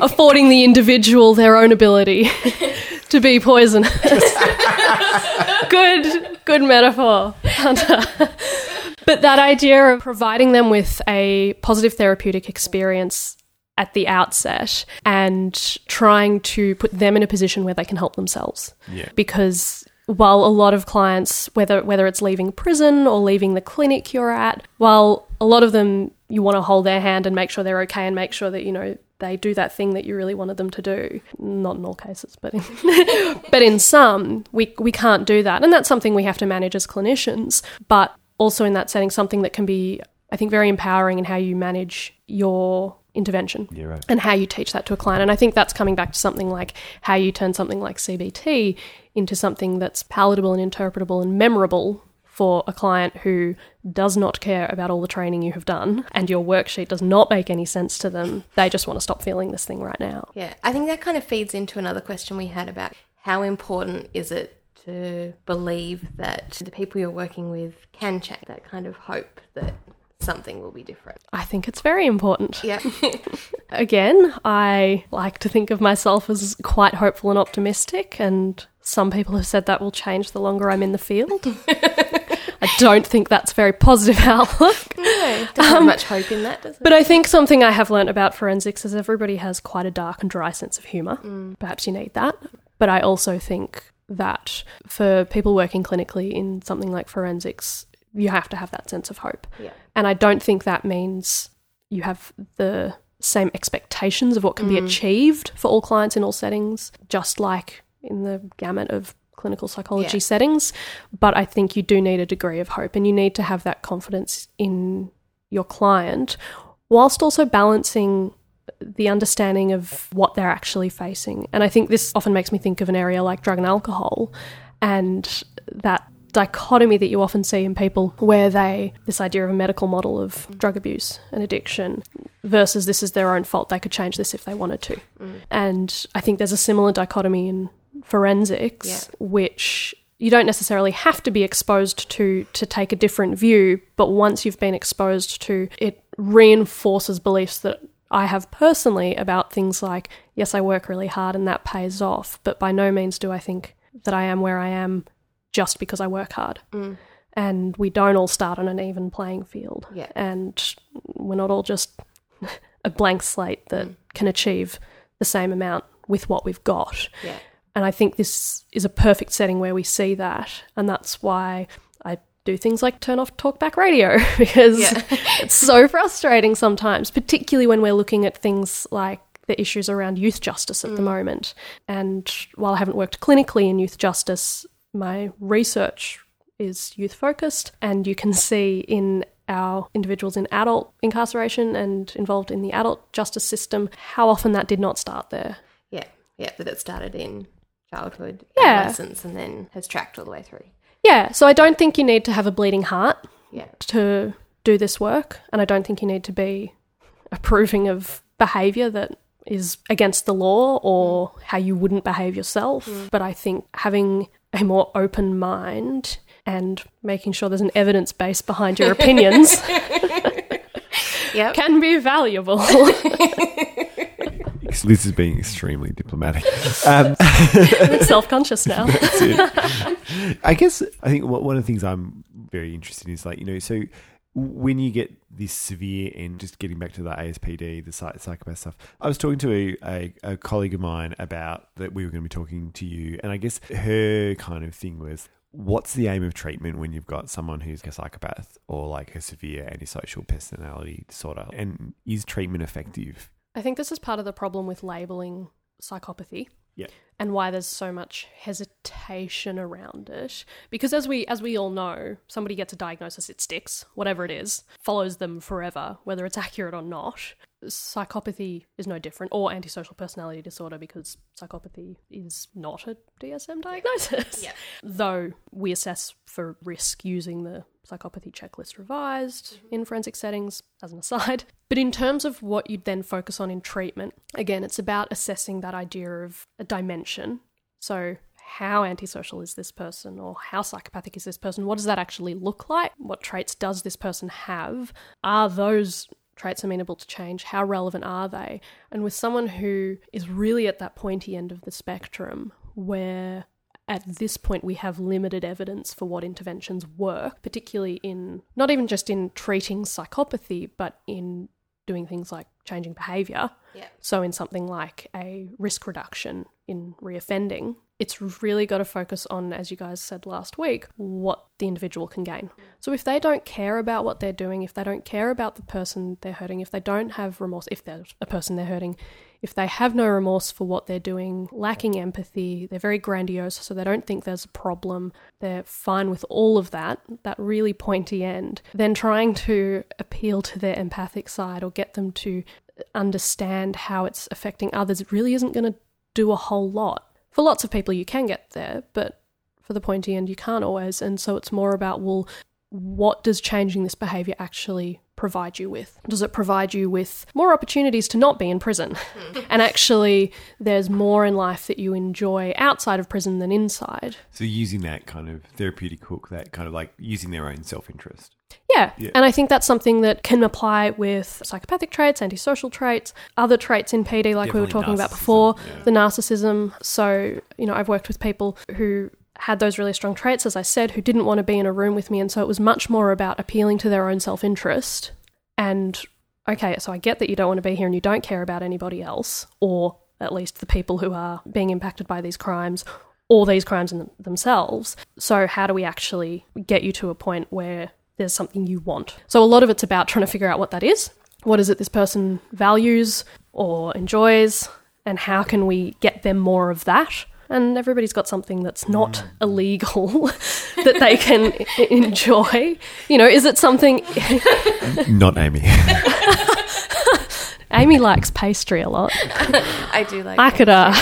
affording the individual their own ability to be poisonous. good, good metaphor, Hunter. But that idea of providing them with a positive therapeutic experience at the outset and trying to put them in a position where they can help themselves. Yeah. Because while a lot of clients, whether whether it's leaving prison or leaving the clinic you're at, while a lot of them you want to hold their hand and make sure they're okay and make sure that, you know, they do that thing that you really wanted them to do. Not in all cases, but in, but in some, we, we can't do that. And that's something we have to manage as clinicians, but also in that setting, something that can be, I think, very empowering in how you manage your intervention yeah, right. and how you teach that to a client. And I think that's coming back to something like how you turn something like C B T into something that's palatable and interpretable and memorable for a client who does not care about all the training you have done and your worksheet does not make any sense to them. They just want to stop feeling this thing right now. Yeah, I think that kind of feeds into another question we had about how important is it to believe that the people you're working with can change, that kind of hope that something will be different. I think it's very important. Yeah. Again, I like to think of myself as quite hopeful and optimistic, and some people have said that will change the longer I'm in the field. I don't think that's a very positive outlook. No, doesn't have um, much hope in that, does it? But I think something I have learnt about forensics is everybody has quite a dark and dry sense of humour. Mm. Perhaps you need that. But I also think that for people working clinically in something like forensics, you have to have that sense of hope. Yeah. And I don't think that means you have the same expectations of what can mm. be achieved for all clients in all settings, just like in the gamut of clinical psychology yeah. settings. But I think you do need a degree of hope, and you need to have that confidence in your client whilst also balancing the understanding of what they're actually facing. And I think this often makes me think of an area like drug and alcohol, and that dichotomy that you often see in people where they, this idea of a medical model of drug abuse and addiction versus this is their own fault, they could change this if they wanted to. Mm. And I think there's a similar dichotomy in forensics, yeah. which you don't necessarily have to be exposed to to take a different view, but once you've been exposed to it, reinforces beliefs that I have personally about things like, yes, I work really hard and that pays off, but by no means do I think that I am where I am just because I work hard. Mm. And we don't all start on an even playing field. Yeah. And we're not all just a blank slate that mm. can achieve the same amount with what we've got. Yeah. And I think this is a perfect setting where we see that, and that's why I do things like turn off talkback radio because yeah. it's so frustrating sometimes, particularly when we're looking at things like the issues around youth justice at mm. the moment. And while I haven't worked clinically in youth justice, my research is youth focused, and you can see in our individuals in adult incarceration and involved in the adult justice system how often that did not start there. Yeah, yeah, that it started in childhood, yeah. adolescence, and then has tracked all the way through. Yeah, so I don't think you need to have a bleeding heart yeah. to do this work, and I don't think you need to be approving of behaviour that is against the law or how you wouldn't behave yourself. Mm. But I think having a more open mind and making sure there's an evidence base behind your opinions yep. can be valuable. Liz is being extremely diplomatic. Um, I'm self-conscious now. That's it. I guess I think one of the things I'm very interested in is like, you know, so when you get this severe, and just getting back to the A S P D, the psychopath stuff, I was talking to a, a, a colleague of mine about that we were going to be talking to you, and I guess her kind of thing was, what's the aim of treatment when you've got someone who's a psychopath or like a severe antisocial personality disorder, and is treatment effective? I think this is part of the problem with labelling psychopathy yeah. and why there's so much hesitation around it. Because as we as we all know, somebody gets a diagnosis, it sticks, whatever it is, follows them forever, whether it's accurate or not. Psychopathy is no different, or antisocial personality disorder, because psychopathy is not a D S M diagnosis. Yeah. Though we assess for risk using the psychopathy checklist revised mm-hmm. in forensic settings as an aside. But in terms of what you'd then focus on in treatment, again, it's about assessing that idea of a dimension. So how antisocial is this person, or how psychopathic is this person? What does that actually look like? What traits does this person have? Are those traits amenable to change? How relevant are they? And with someone who is really at that pointy end of the spectrum where at this point we have limited evidence for what interventions work, particularly in not even just in treating psychopathy, but in doing things like changing behaviour. Yeah. So in something like a risk reduction in reoffending, it's really got to focus on, as you guys said last week, what the individual can gain. So if they don't care about what they're doing, if they don't care about the person they're hurting, if they don't have remorse, if they're a person they're hurting, if they have no remorse for what they're doing, lacking empathy, they're very grandiose, so they don't think there's a problem, they're fine with all of that, that really pointy end, then trying to appeal to their empathic side or get them to understand how it's affecting others, it really isn't going to do a whole lot. For lots of people you can get there, but for the pointy end you can't always. And so it's more about, well, what does changing this behaviour actually provide you with? Does it provide you with more opportunities to not be in prison? And actually there's more in life that you enjoy outside of prison than inside. So using that kind of therapeutic hook, that kind of like using their own self-interest. Yeah. yeah. And I think that's something that can apply with psychopathic traits, antisocial traits, other traits in P D, like Definitely we were talking about before, yeah. the narcissism. So, you know, I've worked with people who had those really strong traits, as I said, who didn't want to be in a room with me. And so it was much more about appealing to their own self-interest and, okay, so I get that you don't want to be here and you don't care about anybody else, or at least the people who are being impacted by these crimes or these crimes in themselves. So how do we actually get you to a point where there's something you want? So a lot of it's about trying to figure out what that is. What is it this person values or enjoys, and how can we get them more of that? And everybody's got something that's not mm. illegal that they can I- enjoy. You know, is it something... Not Amy. Amy likes pastry a lot. I do like I could, uh,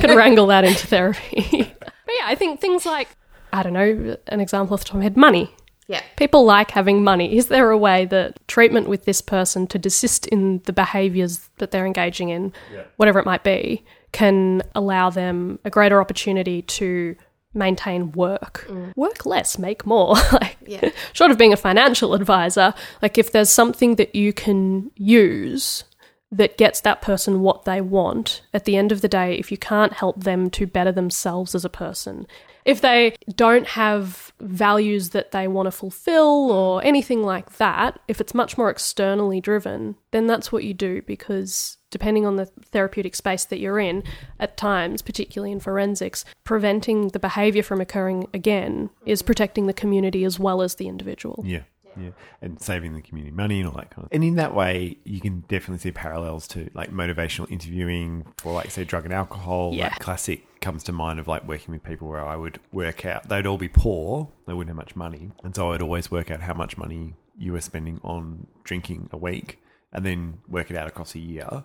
could wrangle that into therapy. But yeah, I think things like, I don't know, an example off the top of my head, money. Yeah. People like having money. Is there a way that treatment with this person to desist in the behaviours that they're engaging in, yeah. whatever it might be, can allow them a greater opportunity to maintain work. Mm. Work less, make more. Like, yeah. Short of being a financial advisor, like if there's something that you can use that gets that person what they want, at the end of the day, if you can't help them to better themselves as a person, if they don't have values that they want to fulfill or anything like that, if it's much more externally driven, then that's what you do, because depending on the therapeutic space that you're in, at times, particularly in forensics, preventing the behaviour from occurring again is protecting the community as well as the individual. Yeah. Yeah, and saving the community money and all that kind of thing. And in that way, you can definitely see parallels to like motivational interviewing for like, say, drug and alcohol. Yeah. That classic comes to mind of like working with people where I would work out, they'd all be poor, they wouldn't have much money. And so I'd always work out how much money you were spending on drinking a week and then work it out across a year.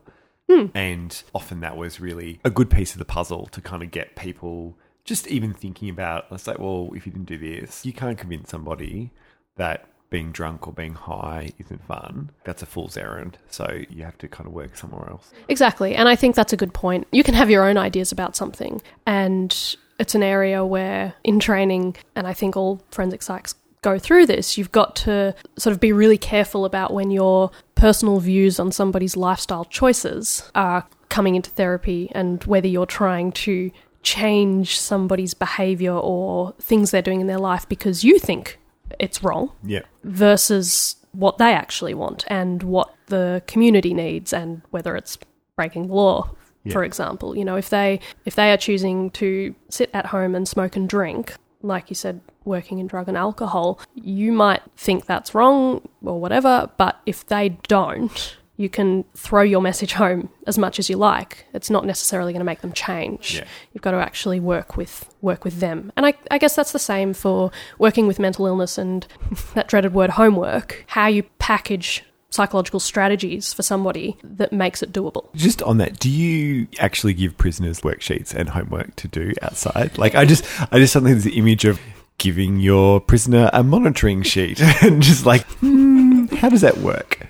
Mm. And often that was really a good piece of the puzzle to kind of get people just even thinking about, let's say, well, if you didn't do this, you can't convince somebody that being drunk or being high isn't fun. That's a fool's errand. So you have to kind of work somewhere else. Exactly. And I think that's a good point. You can have your own ideas about something, and it's an area where in training, and I think all forensic psychs go through this, you've got to sort of be really careful about when your personal views on somebody's lifestyle choices are coming into therapy and whether you're trying to change somebody's behaviour or things they're doing in their life because you think it's wrong, yeah, versus what they actually want and what the community needs, and whether it's breaking the law, yeah. for example. You know, if they if they are choosing to sit at home and smoke and drink, like you said, working in drug and alcohol, you might think that's wrong or whatever, but if they don't, you can throw your message home as much as you like. It's not necessarily going to make them change. Yeah. You've got to actually work with work with them. And I, I guess that's the same for working with mental illness and that dreaded word homework, how you package psychological strategies for somebody that makes it doable. Just on that, do you actually give prisoners worksheets and homework to do outside? Like I just, I just suddenly there's the image of giving your prisoner a monitoring sheet and just like, hmm, how does that work?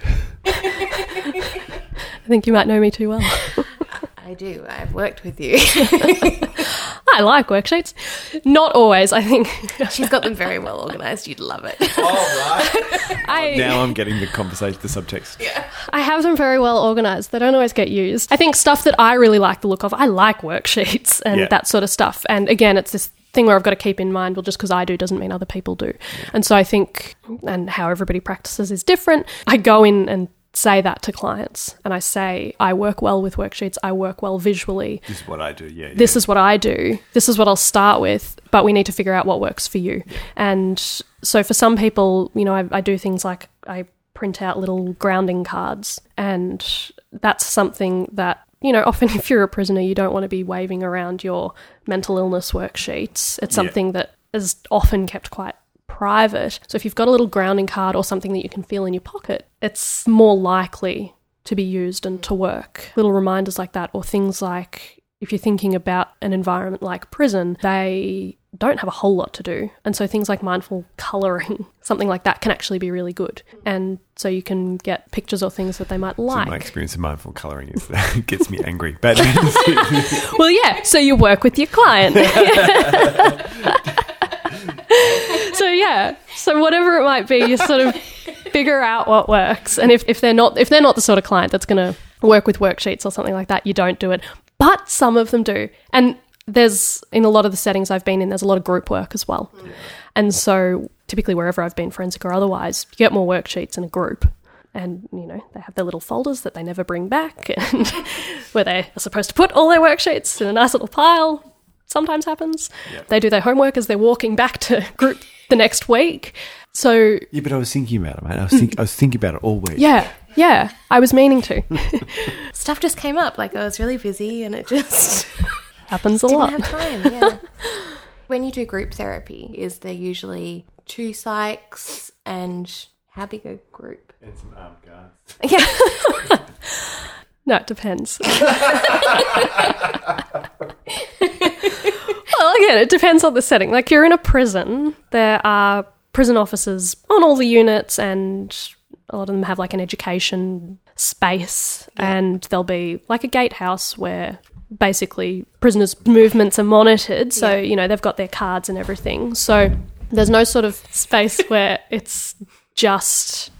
I think you might know me too well. I do. I've worked with you. I like worksheets. Not always, I think. She's got them very well organised. You'd love it. All right. I, now I'm getting the conversation, the subtext. Yeah. I have them very well organised. They don't always get used. I think stuff that I really like the look of, I like worksheets and yeah. that sort of stuff. And again, it's this thing where I've got to keep in mind, well, just because I do doesn't mean other people do. Yeah. And so I think, and how everybody practices is different. I go in and say that to clients, and I say, I work well with worksheets, I work well visually. This is what I do, yeah. This yeah. is what I do. This is what I'll start with, but we need to figure out what works for you. Yeah. And so for some people, you know, I, I do things like I print out little grounding cards, and that's something that, you know, often if you're a prisoner, you don't want to be waving around your mental illness worksheets. It's something yeah. that is often kept quite private. So if you've got a little grounding card or something that you can feel in your pocket, it's more likely to be used and to work. Little reminders like that, or things like if you're thinking about an environment like prison, they don't have a whole lot to do. And so things like mindful colouring, something like that, can actually be really good. And so you can get pictures or things that they might like. So my experience of mindful colouring is that it gets me angry. But well, yeah, so you work with your client. So yeah, so whatever it might be, you sort of figure out what works. And if, if they're not if they're not the sort of client that's going to work with worksheets or something like that, you don't do it. But some of them do. And there's, in a lot of the settings I've been in, there's a lot of group work as well. Mm. And so typically wherever I've been, forensic or otherwise, you get more worksheets in a group. And, you know, they have their little folders that they never bring back and where they are supposed to put all their worksheets in a nice little pile. Sometimes happens. Yep. They do their homework as they're walking back to group the next week. So yeah, but I was thinking about it, man. I was, think- I was thinking about it all week. Yeah, yeah. I was meaning to. Stuff just came up. Like, I was really busy and it just happens a lot. Didn't have time, yeah. When you do group therapy, is there usually two psychs and how big a group? And some armed guards. Yeah. No, it depends. Well, again, it depends on the setting. Like, you're in a prison. There are prison officers on all the units and a lot of them have, like, an education space. Yeah. And there'll be, like, a gatehouse where basically prisoners' movements are monitored. So, yeah. you know, they've got their cards and everything. So there's no sort of space where it's just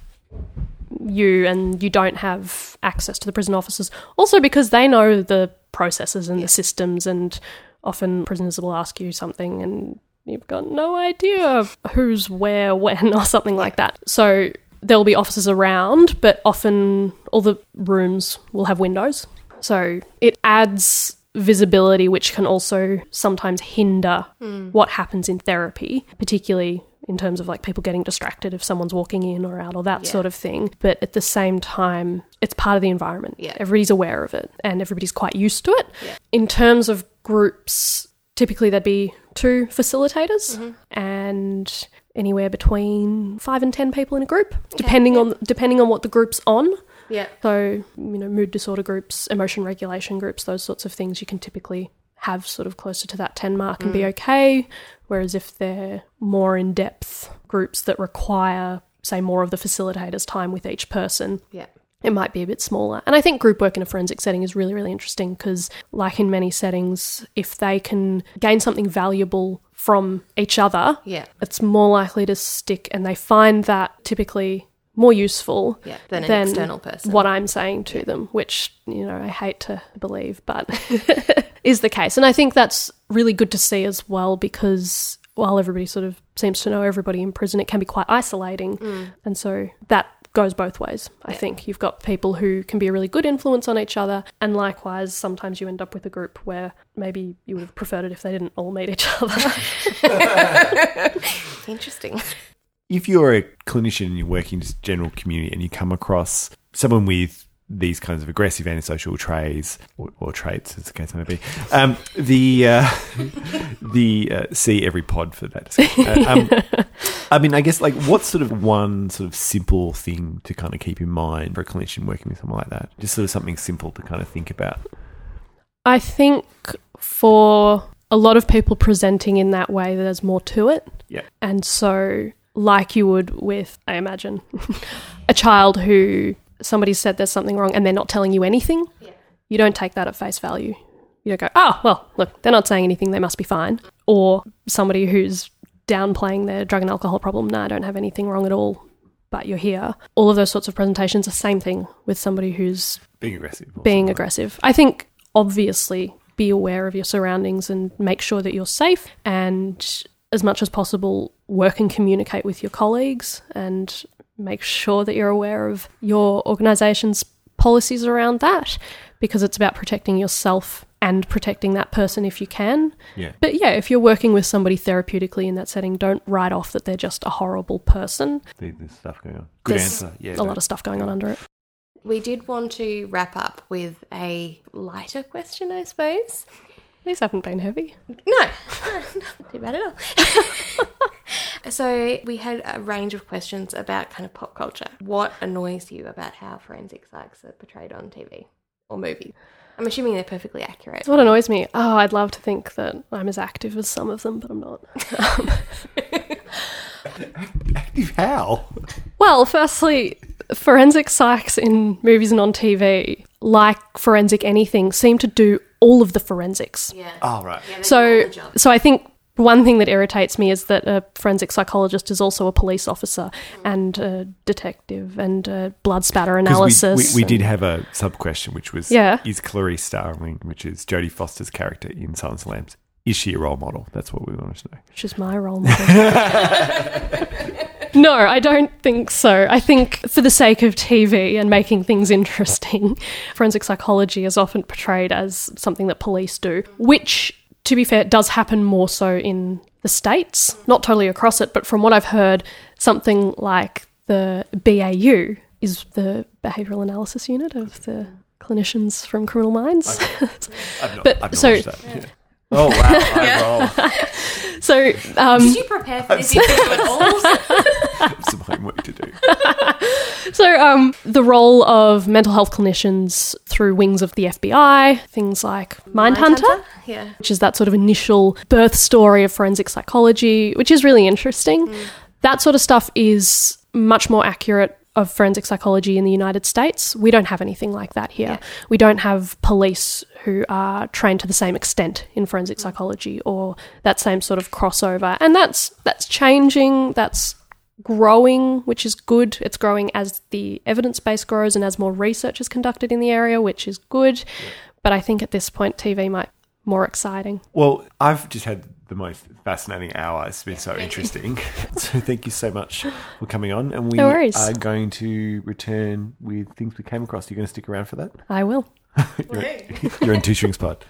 you and you don't have access to the prison officers. Also because they know the processes and yeah. the systems, and often prisoners will ask you something and you've got no idea who's where, when or something like that. So there'll be officers around, but often all the rooms will have windows. So it adds visibility, which can also sometimes hinder mm. what happens in therapy, particularly in terms of like people getting distracted if someone's walking in or out or that yeah. sort of thing. But at the same time, it's part of the environment. Yeah. Everybody's aware of it and everybody's quite used to it. Yeah. In terms of groups, typically there'd be two facilitators mm-hmm. and anywhere between five and ten people in a group, okay. depending yeah. on depending on what the group's on. Yeah. So, you know, mood disorder groups, emotion regulation groups, those sorts of things you can typically have sort of closer to that ten mark and mm. be okay. Whereas if they're more in-depth groups that require, say, more of the facilitator's time with each person, yeah. it might be a bit smaller. And I think group work in a forensic setting is really, really interesting because, like in many settings, if they can gain something valuable from each other, yeah. it's more likely to stick, and they find that typically more useful yeah, than, an than external person. What I'm saying to yeah. them, which, you know, I hate to believe, but is the case. And I think that's really good to see as well, because while everybody sort of seems to know everybody in prison, it can be quite isolating. Mm. And so that goes both ways, I yeah. think. You've got people who can be a really good influence on each other, and likewise sometimes you end up with a group where maybe you would have preferred it if they didn't all meet each other. Interesting. If you're a clinician and you're working in just general community and you come across someone with these kinds of aggressive antisocial traits, or, or traits, as the case may be, um, the uh, the uh, see every pod for that discussion. Uh, um, I mean, I guess, like, what's sort of one sort of simple thing to kind of keep in mind for a clinician working with someone like that? Just sort of something simple to kind of think about. I think for a lot of people presenting in that way, there's more to it. Yeah. And so, like you would with, I imagine, a child who somebody said there's something wrong and they're not telling you anything, yeah. you don't take that at face value. You don't go, oh, well, look, they're not saying anything, they must be fine. Or somebody who's downplaying their drug and alcohol problem, no, nah, I don't have anything wrong at all, but you're here. All of those sorts of presentations are the same thing with somebody who's being aggressive. Being aggressive. I think, obviously, be aware of your surroundings and make sure that you're safe, and as much as possible, work and communicate with your colleagues and make sure that you're aware of your organisation's policies around that, because it's about protecting yourself and protecting that person if you can. Yeah. But yeah, if you're working with somebody therapeutically in that setting, don't write off that they're just a horrible person. There's stuff going on. Good There's answer. Yeah, a don't. lot of stuff going on under it. We did want to wrap up with a lighter question, I suppose. These haven't been heavy. No, no, not too bad at all. So we had a range of questions about kind of pop culture. What annoys you about how forensic psychs are portrayed on T V or movies? I'm assuming they're perfectly accurate. It's what annoys me. Oh, I'd love to think that I'm as active as some of them, but I'm not. Um, active how? Well, firstly, forensic psychs in movies and on T V, like forensic anything, seem to do all of the forensics. Yeah. Oh, right. Yeah, so, so I think one thing that irritates me is that a forensic psychologist is also a police officer and a detective and a blood spatter analysis. We, we, we did have a sub-question, which was, yeah. is Clarice Starling, which is Jodie Foster's character in Silence of the Lambs, is she a role model? That's what we wanted to know. She's my role model. No, I don't think so. I think for the sake of T V and making things interesting, forensic psychology is often portrayed as something that police do, which, to be fair, it does happen more so in the States, not totally across it, but from what I've heard, something like the B A U is the Behavioural Analysis Unit of the clinicians from Criminal Minds. I've, I've not, but I've so, watched that. Yeah. Oh, wow, I roll. So, um, did you prepare for this interview at all? Some homework to do. So um, the role of mental health clinicians through wings of the F B I, things like Mindhunter, Mindhunter? Yeah. which is that sort of initial birth story of forensic psychology, which is really interesting. Mm. That sort of stuff is much more accurate of forensic psychology in the United States. We don't have anything like that here. Yeah. We don't have police who are trained to the same extent in forensic psychology or that same sort of crossover. And that's that's changing, that's growing, which is good. It's growing as the evidence base grows and as more research is conducted in the area, which is good. Yeah. But I think at this point T V might be more exciting. Well, I've just had the most fascinating hour. It's been so interesting. So thank you so much for coming on. And we no worries. Are going to return with things we came across. You're going to stick around for that? I will. you're, you're in Two Shrinks Pod.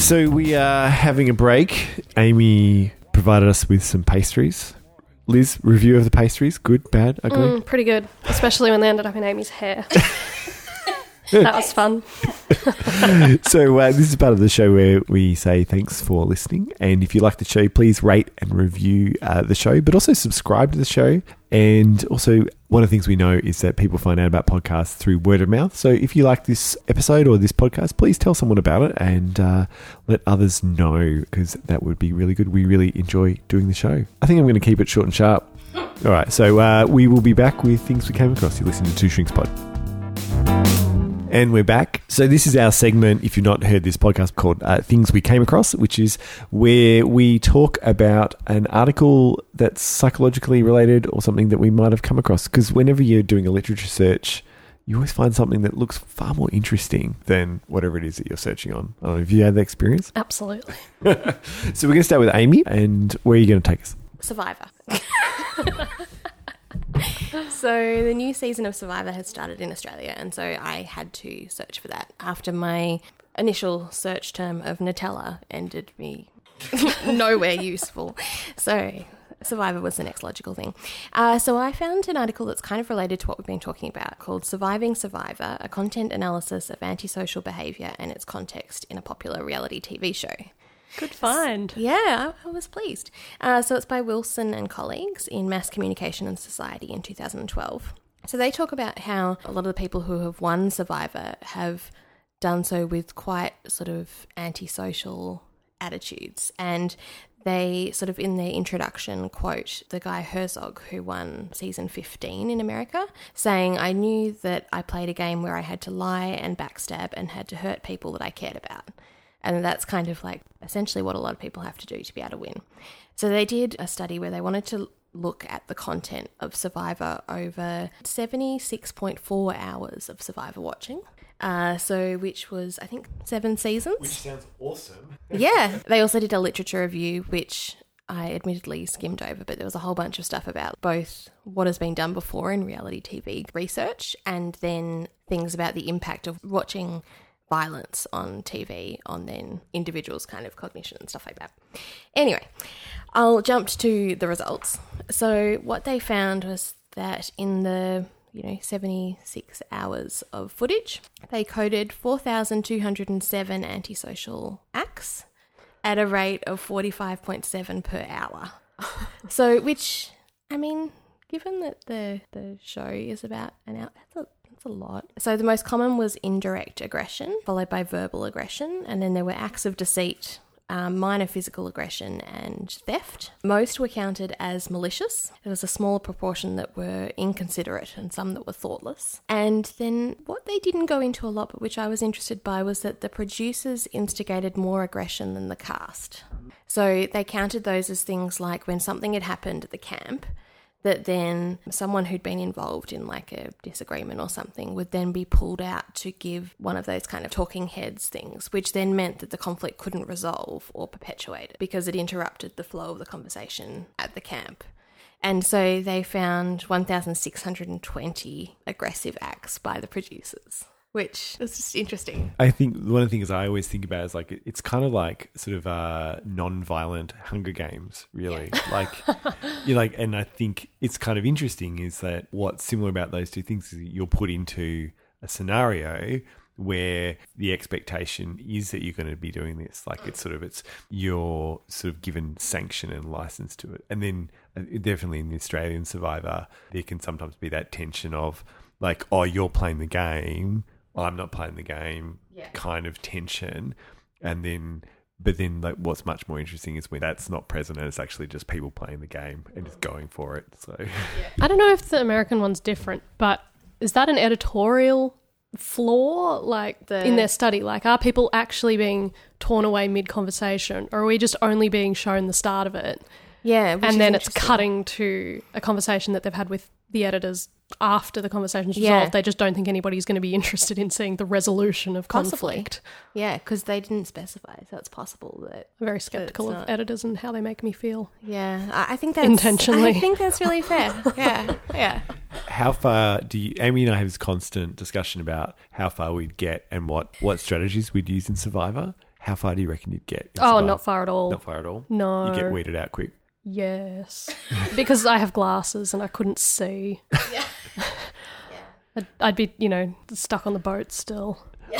So we are having a break. Amy provided us with some pastries. Liz, review of the pastries. Good, bad, ugly? Mm, pretty good, especially when they ended up in Amy's hair. That was fun. So uh, this is part of the show where we say thanks for listening. And if you like the show, please rate and review uh, the show, but also subscribe to the show. And also, one of the things we know is that people find out about podcasts through word of mouth. So if you like this episode or this podcast, please tell someone about it and uh, let others know, because that would be really good. We really enjoy doing the show. I think I'm going to keep it short and sharp. All right, so uh, we will be back with things we came across. You're listening to Two Shrinks Pod. And we're back. So this is our segment, if you've not heard this podcast, called uh, Things We Came Across, which is where we talk about an article that's psychologically related or something that we might have come across. Because whenever you're doing a literature search, you always find something that looks far more interesting than whatever it is that you're searching on. I don't know, have you had that experience? Absolutely. So we're going to start with Amy. And where are you going to take us? Survivor. So the new season of Survivor has started in Australia, and so I had to search for that after my initial search term of Nutella ended me nowhere useful. So Survivor was the next logical thing. Uh, so I found an article that's kind of related to what we've been talking about, called Surviving Survivor, a content analysis of antisocial behaviour and its context in a popular reality T V show. Good find. Yeah, I, I was pleased. Uh, so it's by Wilson and colleagues in Mass Communication and Society in two thousand twelve. So they talk about how a lot of the people who have won Survivor have done so with quite sort of antisocial attitudes. And they sort of in their introduction quote the guy Herzog who won season fifteen in America, saying, "I knew that I played a game where I had to lie and backstab and had to hurt people that I cared about." And that's kind of like essentially what a lot of people have to do to be able to win. So they did a study where they wanted to look at the content of Survivor over seventy-six point four hours of Survivor watching. Uh, so which was, I think, seven seasons. Which sounds awesome. Yeah. They also did a literature review, which I admittedly skimmed over, but there was a whole bunch of stuff about both what has been done before in reality T V research and then things about the impact of watching violence on T V on then individuals' kind of cognition and stuff like that. Anyway, I'll jump to the results. So what they found was that in the, you know, seventy-six hours of footage, they coded four thousand two hundred seven antisocial acts at a rate of forty-five point seven per hour. So which, I mean, given that the, the show is about an hour, that's a That's a lot. So the most common was indirect aggression, followed by verbal aggression, and then there were acts of deceit, um, minor physical aggression and theft. Most were counted as malicious. There was a smaller proportion that were inconsiderate and some that were thoughtless. And then what they didn't go into a lot, but which I was interested by, was that the producers instigated more aggression than the cast. So they counted those as things like when something had happened at the camp, that then someone who'd been involved in like a disagreement or something would then be pulled out to give one of those kind of talking heads things, which then meant that the conflict couldn't resolve or perpetuate it because it interrupted the flow of the conversation at the camp. And so they found one thousand six hundred twenty aggressive acts by the producers, which is just interesting. I think one of the things I always think about is like, it's kind of like sort of uh, non-violent Hunger Games, really. Yeah. Like, you're like, and I think it's kind of interesting is that what's similar about those two things is you're put into a scenario where the expectation is that you're going to be doing this. Like it's sort of, it's you're sort of given sanction and license to it. And then definitely in the Australian Survivor, there can sometimes be that tension of like, oh, you're playing the game, I'm not playing the game, yeah. kind of tension. And then, but then like what's much more interesting is when that's not present and it's actually just people playing the game and just going for it. So yeah. I don't know if the American one's different, but is that an editorial flaw like the- in their study? Like are people actually being torn away mid-conversation or are we just only being shown the start of it? Yeah. And then it's cutting to a conversation that they've had with the editors after the conversation's resolved. Yeah. They just don't think anybody's going to be interested in seeing the resolution of conflict. Possibly. Yeah, because they didn't specify, so it's possible that... I'm very sceptical of not... editors and how they make me feel. Yeah, I think that's... Intentionally. I think that's really fair. Yeah, yeah. How far do you... Amy and I have this constant discussion about how far we'd get and what, what strategies we'd use in Survivor. How far do you reckon you'd get? Oh, Survivor? Not far at all. Not far at all? No. You get weeded out quick. Yes, because I have glasses and I couldn't see. Yeah. yeah. I'd, I'd be, you know, stuck on the boat still. Yeah.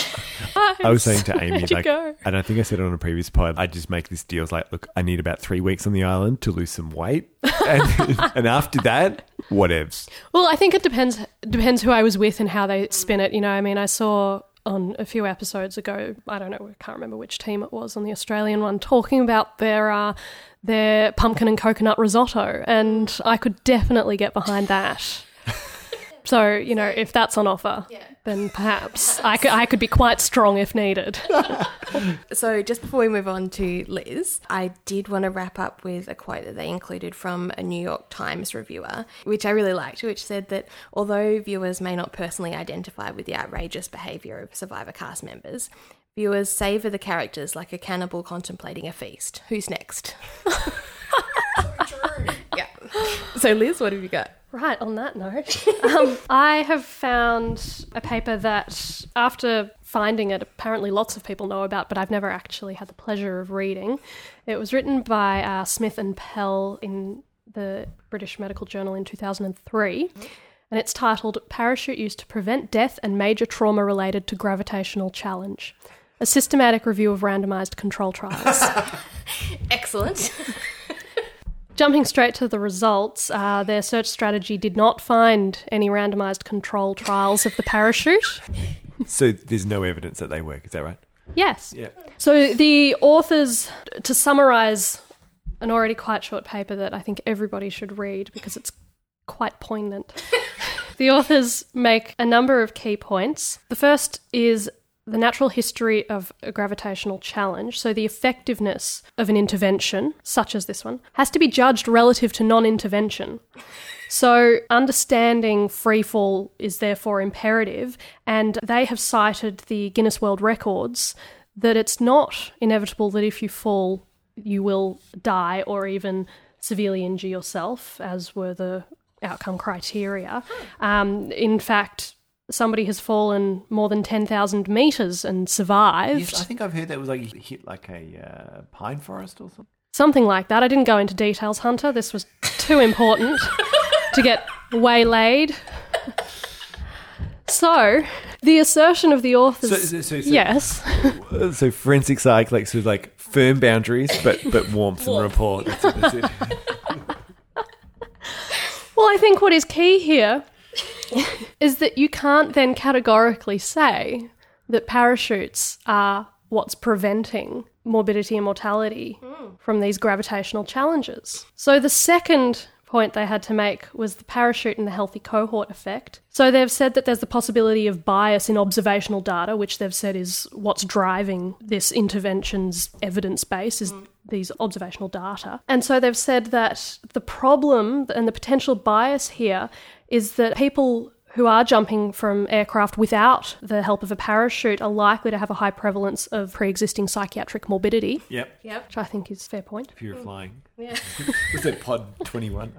I was saying to Amy, like, and I think I said it on a previous pod, I just make this deal. It's like, look, I need about three weeks on the island to lose some weight. And, and after that, whatevs. Well, I think it depends, depends who I was with and how they spin it. You know, I mean, I saw... on a few episodes ago, I don't know, I can't remember which team it was on the Australian one, talking about their uh, their pumpkin and coconut risotto, and I could definitely get behind that. So, you know, if that's on offer, yeah. then perhaps I could, I could be quite strong if needed. So just before we move on to Liz, I did want to wrap up with a quote that they included from a New York Times reviewer, which I really liked, which said that although viewers may not personally identify with the outrageous behaviour of Survivor cast members, viewers savour the characters like a cannibal contemplating a feast. Who's next? True. Yeah. So Liz, what have you got? Right, on that note, um, I have found a paper that after finding it, apparently lots of people know about, but I've never actually had the pleasure of reading. It was written by uh, Smith and Pell in the British Medical Journal in two thousand three, mm-hmm. and it's titled Parachute Use to Prevent Death and Major Trauma Related to Gravitational Challenge, a systematic review of randomised control trials. Excellent. Jumping straight to the results, uh, their search strategy did not find any randomised control trials of the parachute. So there's no evidence that they work, is that right? Yes. Yeah. So the authors, to summarise an already quite short paper that I think everybody should read because it's quite poignant, the authors make a number of key points. The first is the natural history of a gravitational challenge, so the effectiveness of an intervention, such as this one, has to be judged relative to non-intervention. So understanding freefall is therefore imperative, and they have cited the Guinness World Records that it's not inevitable that if you fall, you will die or even severely injure yourself, as were the outcome criteria. Um, in fact... somebody has fallen more than ten thousand metres and survived. Yes, I think I've heard that was like hit like a uh, pine forest or something. Something like that. I didn't go into details, Hunter. This was too important to get waylaid. So the assertion of the authors... So, so, so, so, yes. So forensic psych, like, sort of like firm boundaries but, but warmth and rapport. That's it, that's it. Well, I think what is key here... is that you can't then categorically say that parachutes are what's preventing morbidity and mortality mm. from these gravitational challenges. So the second point they had to make was the parachute and the healthy cohort effect. So they've said that there's the possibility of bias in observational data, which they've said is what's driving this intervention's evidence base is mm. these observational data. And so they've said that the problem and the potential bias here is that people who are jumping from aircraft without the help of a parachute are likely to have a high prevalence of pre-existing psychiatric morbidity. Yep. Yep. Which I think is a fair point. If you're mm. flying. Yeah. Was that pod twenty-one?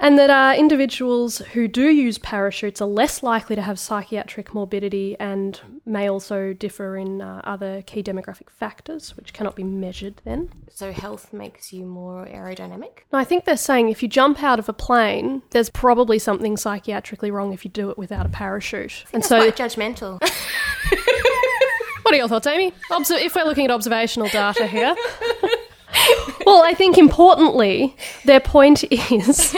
And that uh, individuals who do use parachutes are less likely to have psychiatric morbidity and may also differ in uh, other key demographic factors, which cannot be measured then. So health makes you more aerodynamic? No, I think they're saying if you jump out of a plane, there's probably something psychiatrically wrong if you do it without a parachute. And that's so quite judgmental. What are your thoughts, Amy? Obs- if we're looking at observational data here. Well, I think importantly, their point is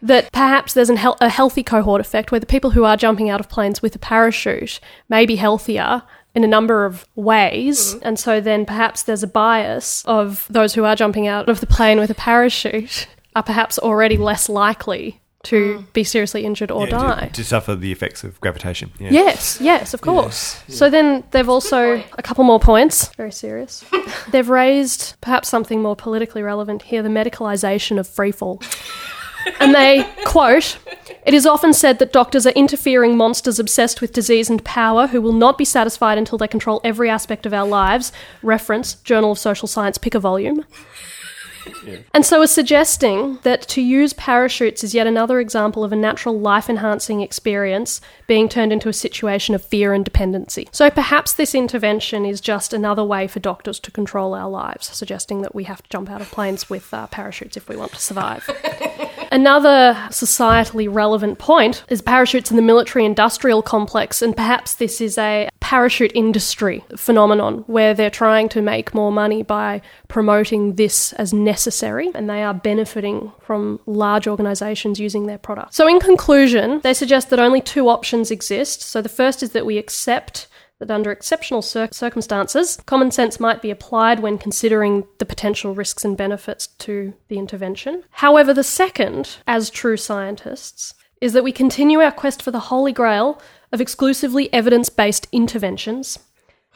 that perhaps there's an hel- a healthy cohort effect where the people who are jumping out of planes with a parachute may be healthier in a number of ways. Mm. And so then perhaps there's a bias of those who are jumping out of the plane with a parachute are perhaps already less likely to mm. be seriously injured or yeah, die. To, to suffer the effects of gravitation. Yeah. Yes, yes, of course. Yes, yes. So then they've also, a couple more points, very serious. They've raised perhaps something more politically relevant here, the medicalisation of freefall. And they quote, "It is often said that doctors are interfering monsters obsessed with disease and power who will not be satisfied until they control every aspect of our lives." Reference, Journal of Social Science, pick a volume. Yeah. And so is suggesting that to use parachutes is yet another example of a natural life-enhancing experience being turned into a situation of fear and dependency. So perhaps this intervention is just another way for doctors to control our lives, suggesting that we have to jump out of planes with uh, parachutes if we want to survive. Another societally relevant point is parachutes in the military-industrial complex, and perhaps this is a parachute industry phenomenon where they're trying to make more money by promoting this as necessary, and they are benefiting from large organisations using their product. So in conclusion, they suggest that only two options exist. So the first is that we accept that under exceptional cir- circumstances, common sense might be applied when considering the potential risks and benefits to the intervention. However, the second, as true scientists, is that we continue our quest for the holy grail of exclusively evidence-based interventions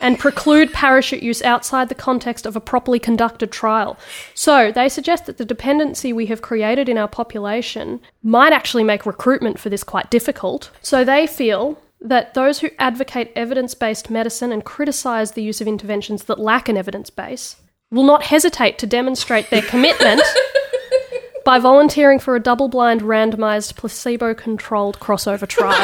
and preclude parachute use outside the context of a properly conducted trial. So they suggest that the dependency we have created in our population might actually make recruitment for this quite difficult. So they feel that those who advocate evidence-based medicine and criticise the use of interventions that lack an evidence base will not hesitate to demonstrate their commitment by volunteering for a double-blind, randomised, placebo-controlled crossover trial.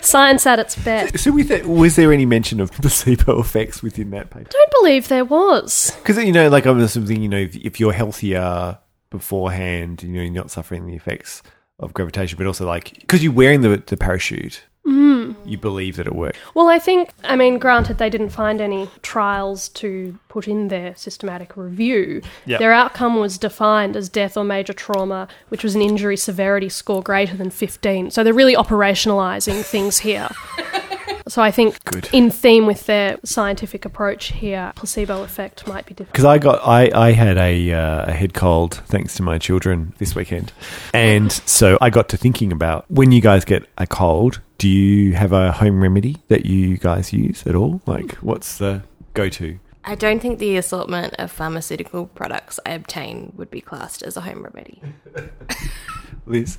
Science at its best. So with that, was there any mention of placebo effects within that paper? I don't believe there was. Because, you know, like I was thinking, you know, if, if you're healthier beforehand, you know, you're not suffering the effects of gravitation, but also like because you're wearing the, the parachute, mm. you believe that it works. Well, I think, I mean, granted, they didn't find any trials to put in their systematic review. Yep. Their outcome was defined as death or major trauma, which was an injury severity score greater than fifteen. So they're really operationalising things here. So I think Good. in theme with their scientific approach here, placebo effect might be different. Because I got, I, I had a, uh, a head cold thanks to my children this weekend. And so I got to thinking about when you guys get a cold, do you have a home remedy that you guys use at all? Like what's the go-to? I don't think the assortment of pharmaceutical products I obtain would be classed as a home remedy. Liz?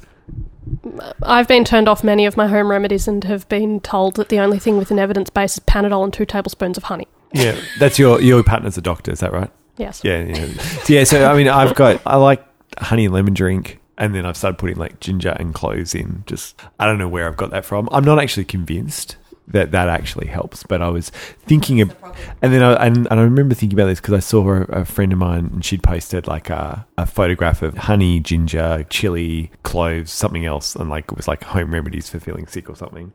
I've been turned off many of my home remedies and have been told that the only thing with an evidence base is Panadol and two tablespoons of honey. Yeah, that's your your partner's a doctor, is that right? Yes. Yeah, yeah. So, yeah, so I mean, I've got, I like honey and lemon drink, and then I've started putting like ginger and cloves in. Just, I don't know where I've got that from. I'm not actually convinced that that actually helps, but I was thinking of, and then I and, and I remember thinking about this because I saw a, a friend of mine and she'd posted like a, a photograph of honey, ginger, chili, cloves, something else, and like it was like home remedies for feeling sick or something.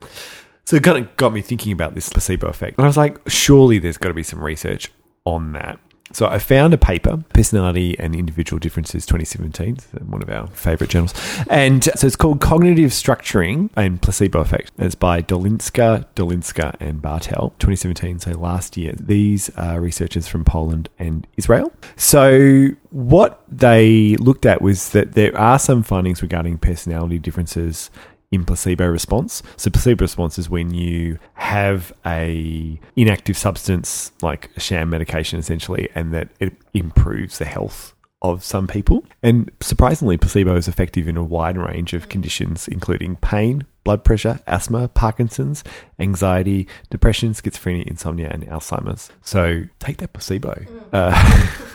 So it kind of got me thinking about this placebo effect, and I was like, surely there's got to be some research on that. So I found a paper, Personality and Individual Differences twenty seventeen, one of our favourite journals. And so it's called Cognitive Structuring and Placebo Effect. And it's by Dolinska, Dolinska and Bartel, twenty seventeen, so last year. These are researchers from Poland and Israel. So what they looked at was that there are some findings regarding personality differences in placebo response. So placebo response is when you have a inactive substance, like a sham medication essentially, and that it improves the health of some people. And surprisingly, placebo is effective in a wide range of conditions, including pain, blood pressure, asthma, Parkinson's, anxiety, depression, schizophrenia, insomnia, and Alzheimer's. So take that placebo. Uh,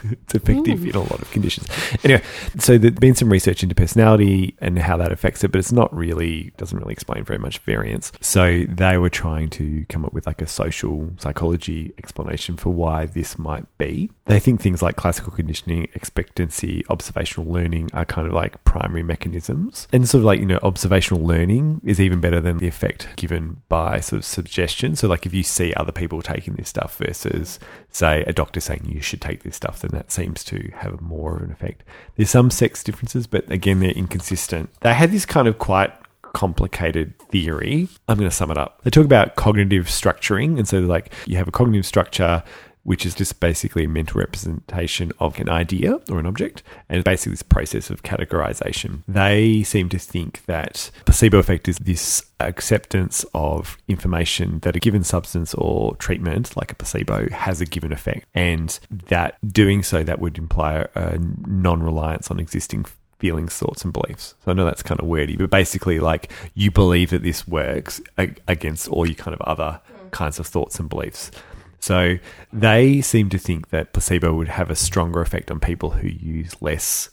it's effective mm. in a lot of conditions. Anyway, so there's been some research into personality and how that affects it, but it's not really, doesn't really explain very much variance. So they were trying to come up with like a social psychology explanation for why this might be. They think things like classical conditioning, expectancy, observational learning are kind of like primary mechanisms. And sort of like, you know, observational learning is even better than the effect given by sort of suggestion. So like if you see other people taking this stuff versus say a doctor saying you should take this stuff, then that seems to have more of an effect. There's some sex differences, but again, they're inconsistent. They had this kind of quite complicated theory. I'm going to sum it up. They talk about cognitive structuring. And so like you have a cognitive structure, which is just basically a mental representation of an idea or an object, and basically this process of categorization. They seem to think that placebo effect is this acceptance of information that a given substance or treatment, like a placebo, has a given effect, and that doing so, that would imply a non-reliance on existing feelings, thoughts, and beliefs. So I know that's kind of wordy, but basically like you believe that this works against all your kind of other kinds of thoughts and beliefs. So they seem to think that placebo would have a stronger effect on people who use less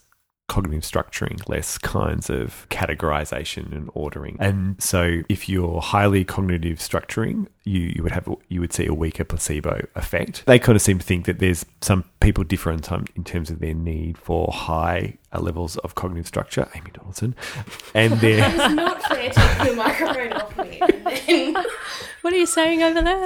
cognitive structuring, less kinds of categorization and ordering. And so if you're highly cognitive structuring, you, you would have you would see a weaker placebo effect. They kind of seem to think that there's some people differ in, time, in terms of their need for high levels of cognitive structure. Amy Donaldson. And they're it's not fair to take the microphone off me and then... What are you saying over there?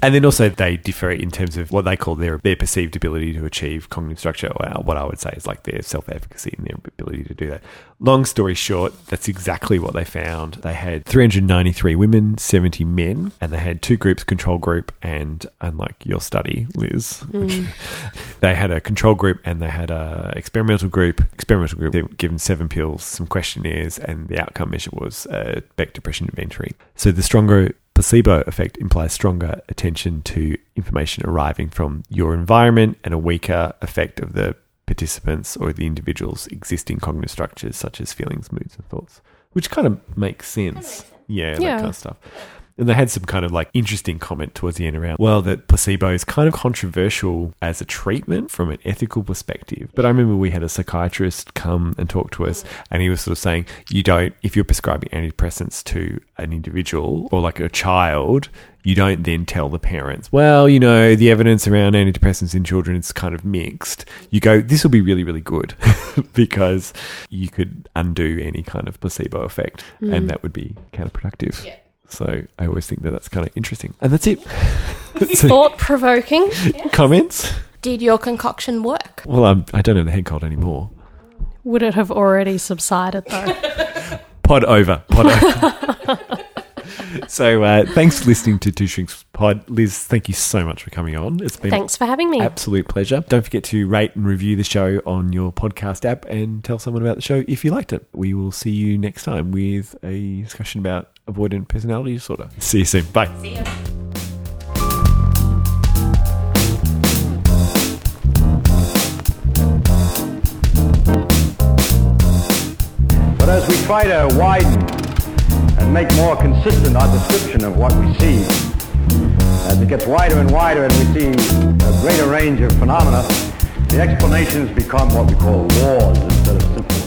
And then also they differ in terms of what they call their their perceived ability to achieve cognitive structure, or what I would say is like their self-advocacy and their ability to do that. Long story short, that's exactly what they found. They had three hundred ninety-three women, seventy men, and they had two groups, control group and, unlike your study, Liz, mm. they had a control group and they had a experimental group. Experimental group, they were given seven pills, some questionnaires, and the outcome measure was a Beck Depression inventory. So the stronger placebo effect implies stronger attention to information arriving from your environment and a weaker effect of the participants or the individual's existing cognitive structures such as feelings, moods and thoughts, which kind of makes sense. Makes sense. Yeah, yeah, that kind of stuff. And they had some kind of like interesting comment towards the end around, well, that placebo is kind of controversial as a treatment from an ethical perspective. But I remember we had a psychiatrist come and talk to us and he was sort of saying, you don't, if you're prescribing antidepressants to an individual or like a child, you don't then tell the parents, well, you know, the evidence around antidepressants in children is kind of mixed. You go, this will be really, really good because you could undo any kind of placebo effect mm. and that would be counterproductive. Yeah. So I always think that that's kind of interesting. And that's it. So, thought-provoking. Yes. Comments? Did your concoction work? Well, I'm, I don't have the head cold anymore. Would it have already subsided, though? Pod over. Pod over. So uh, thanks for listening to Two Shrinks Pod. Liz, thank you so much for coming on. It's been Thanks for having me. Absolute pleasure. Don't forget to rate and review the show on your podcast app and tell someone about the show if you liked it. We will see you next time with a discussion about avoidant personality disorder. See you soon. Bye. See ya. But as we try to widen and make more consistent our description of what we see, as it gets wider and wider and we see a greater range of phenomena, the explanations become what we call laws instead of symptoms.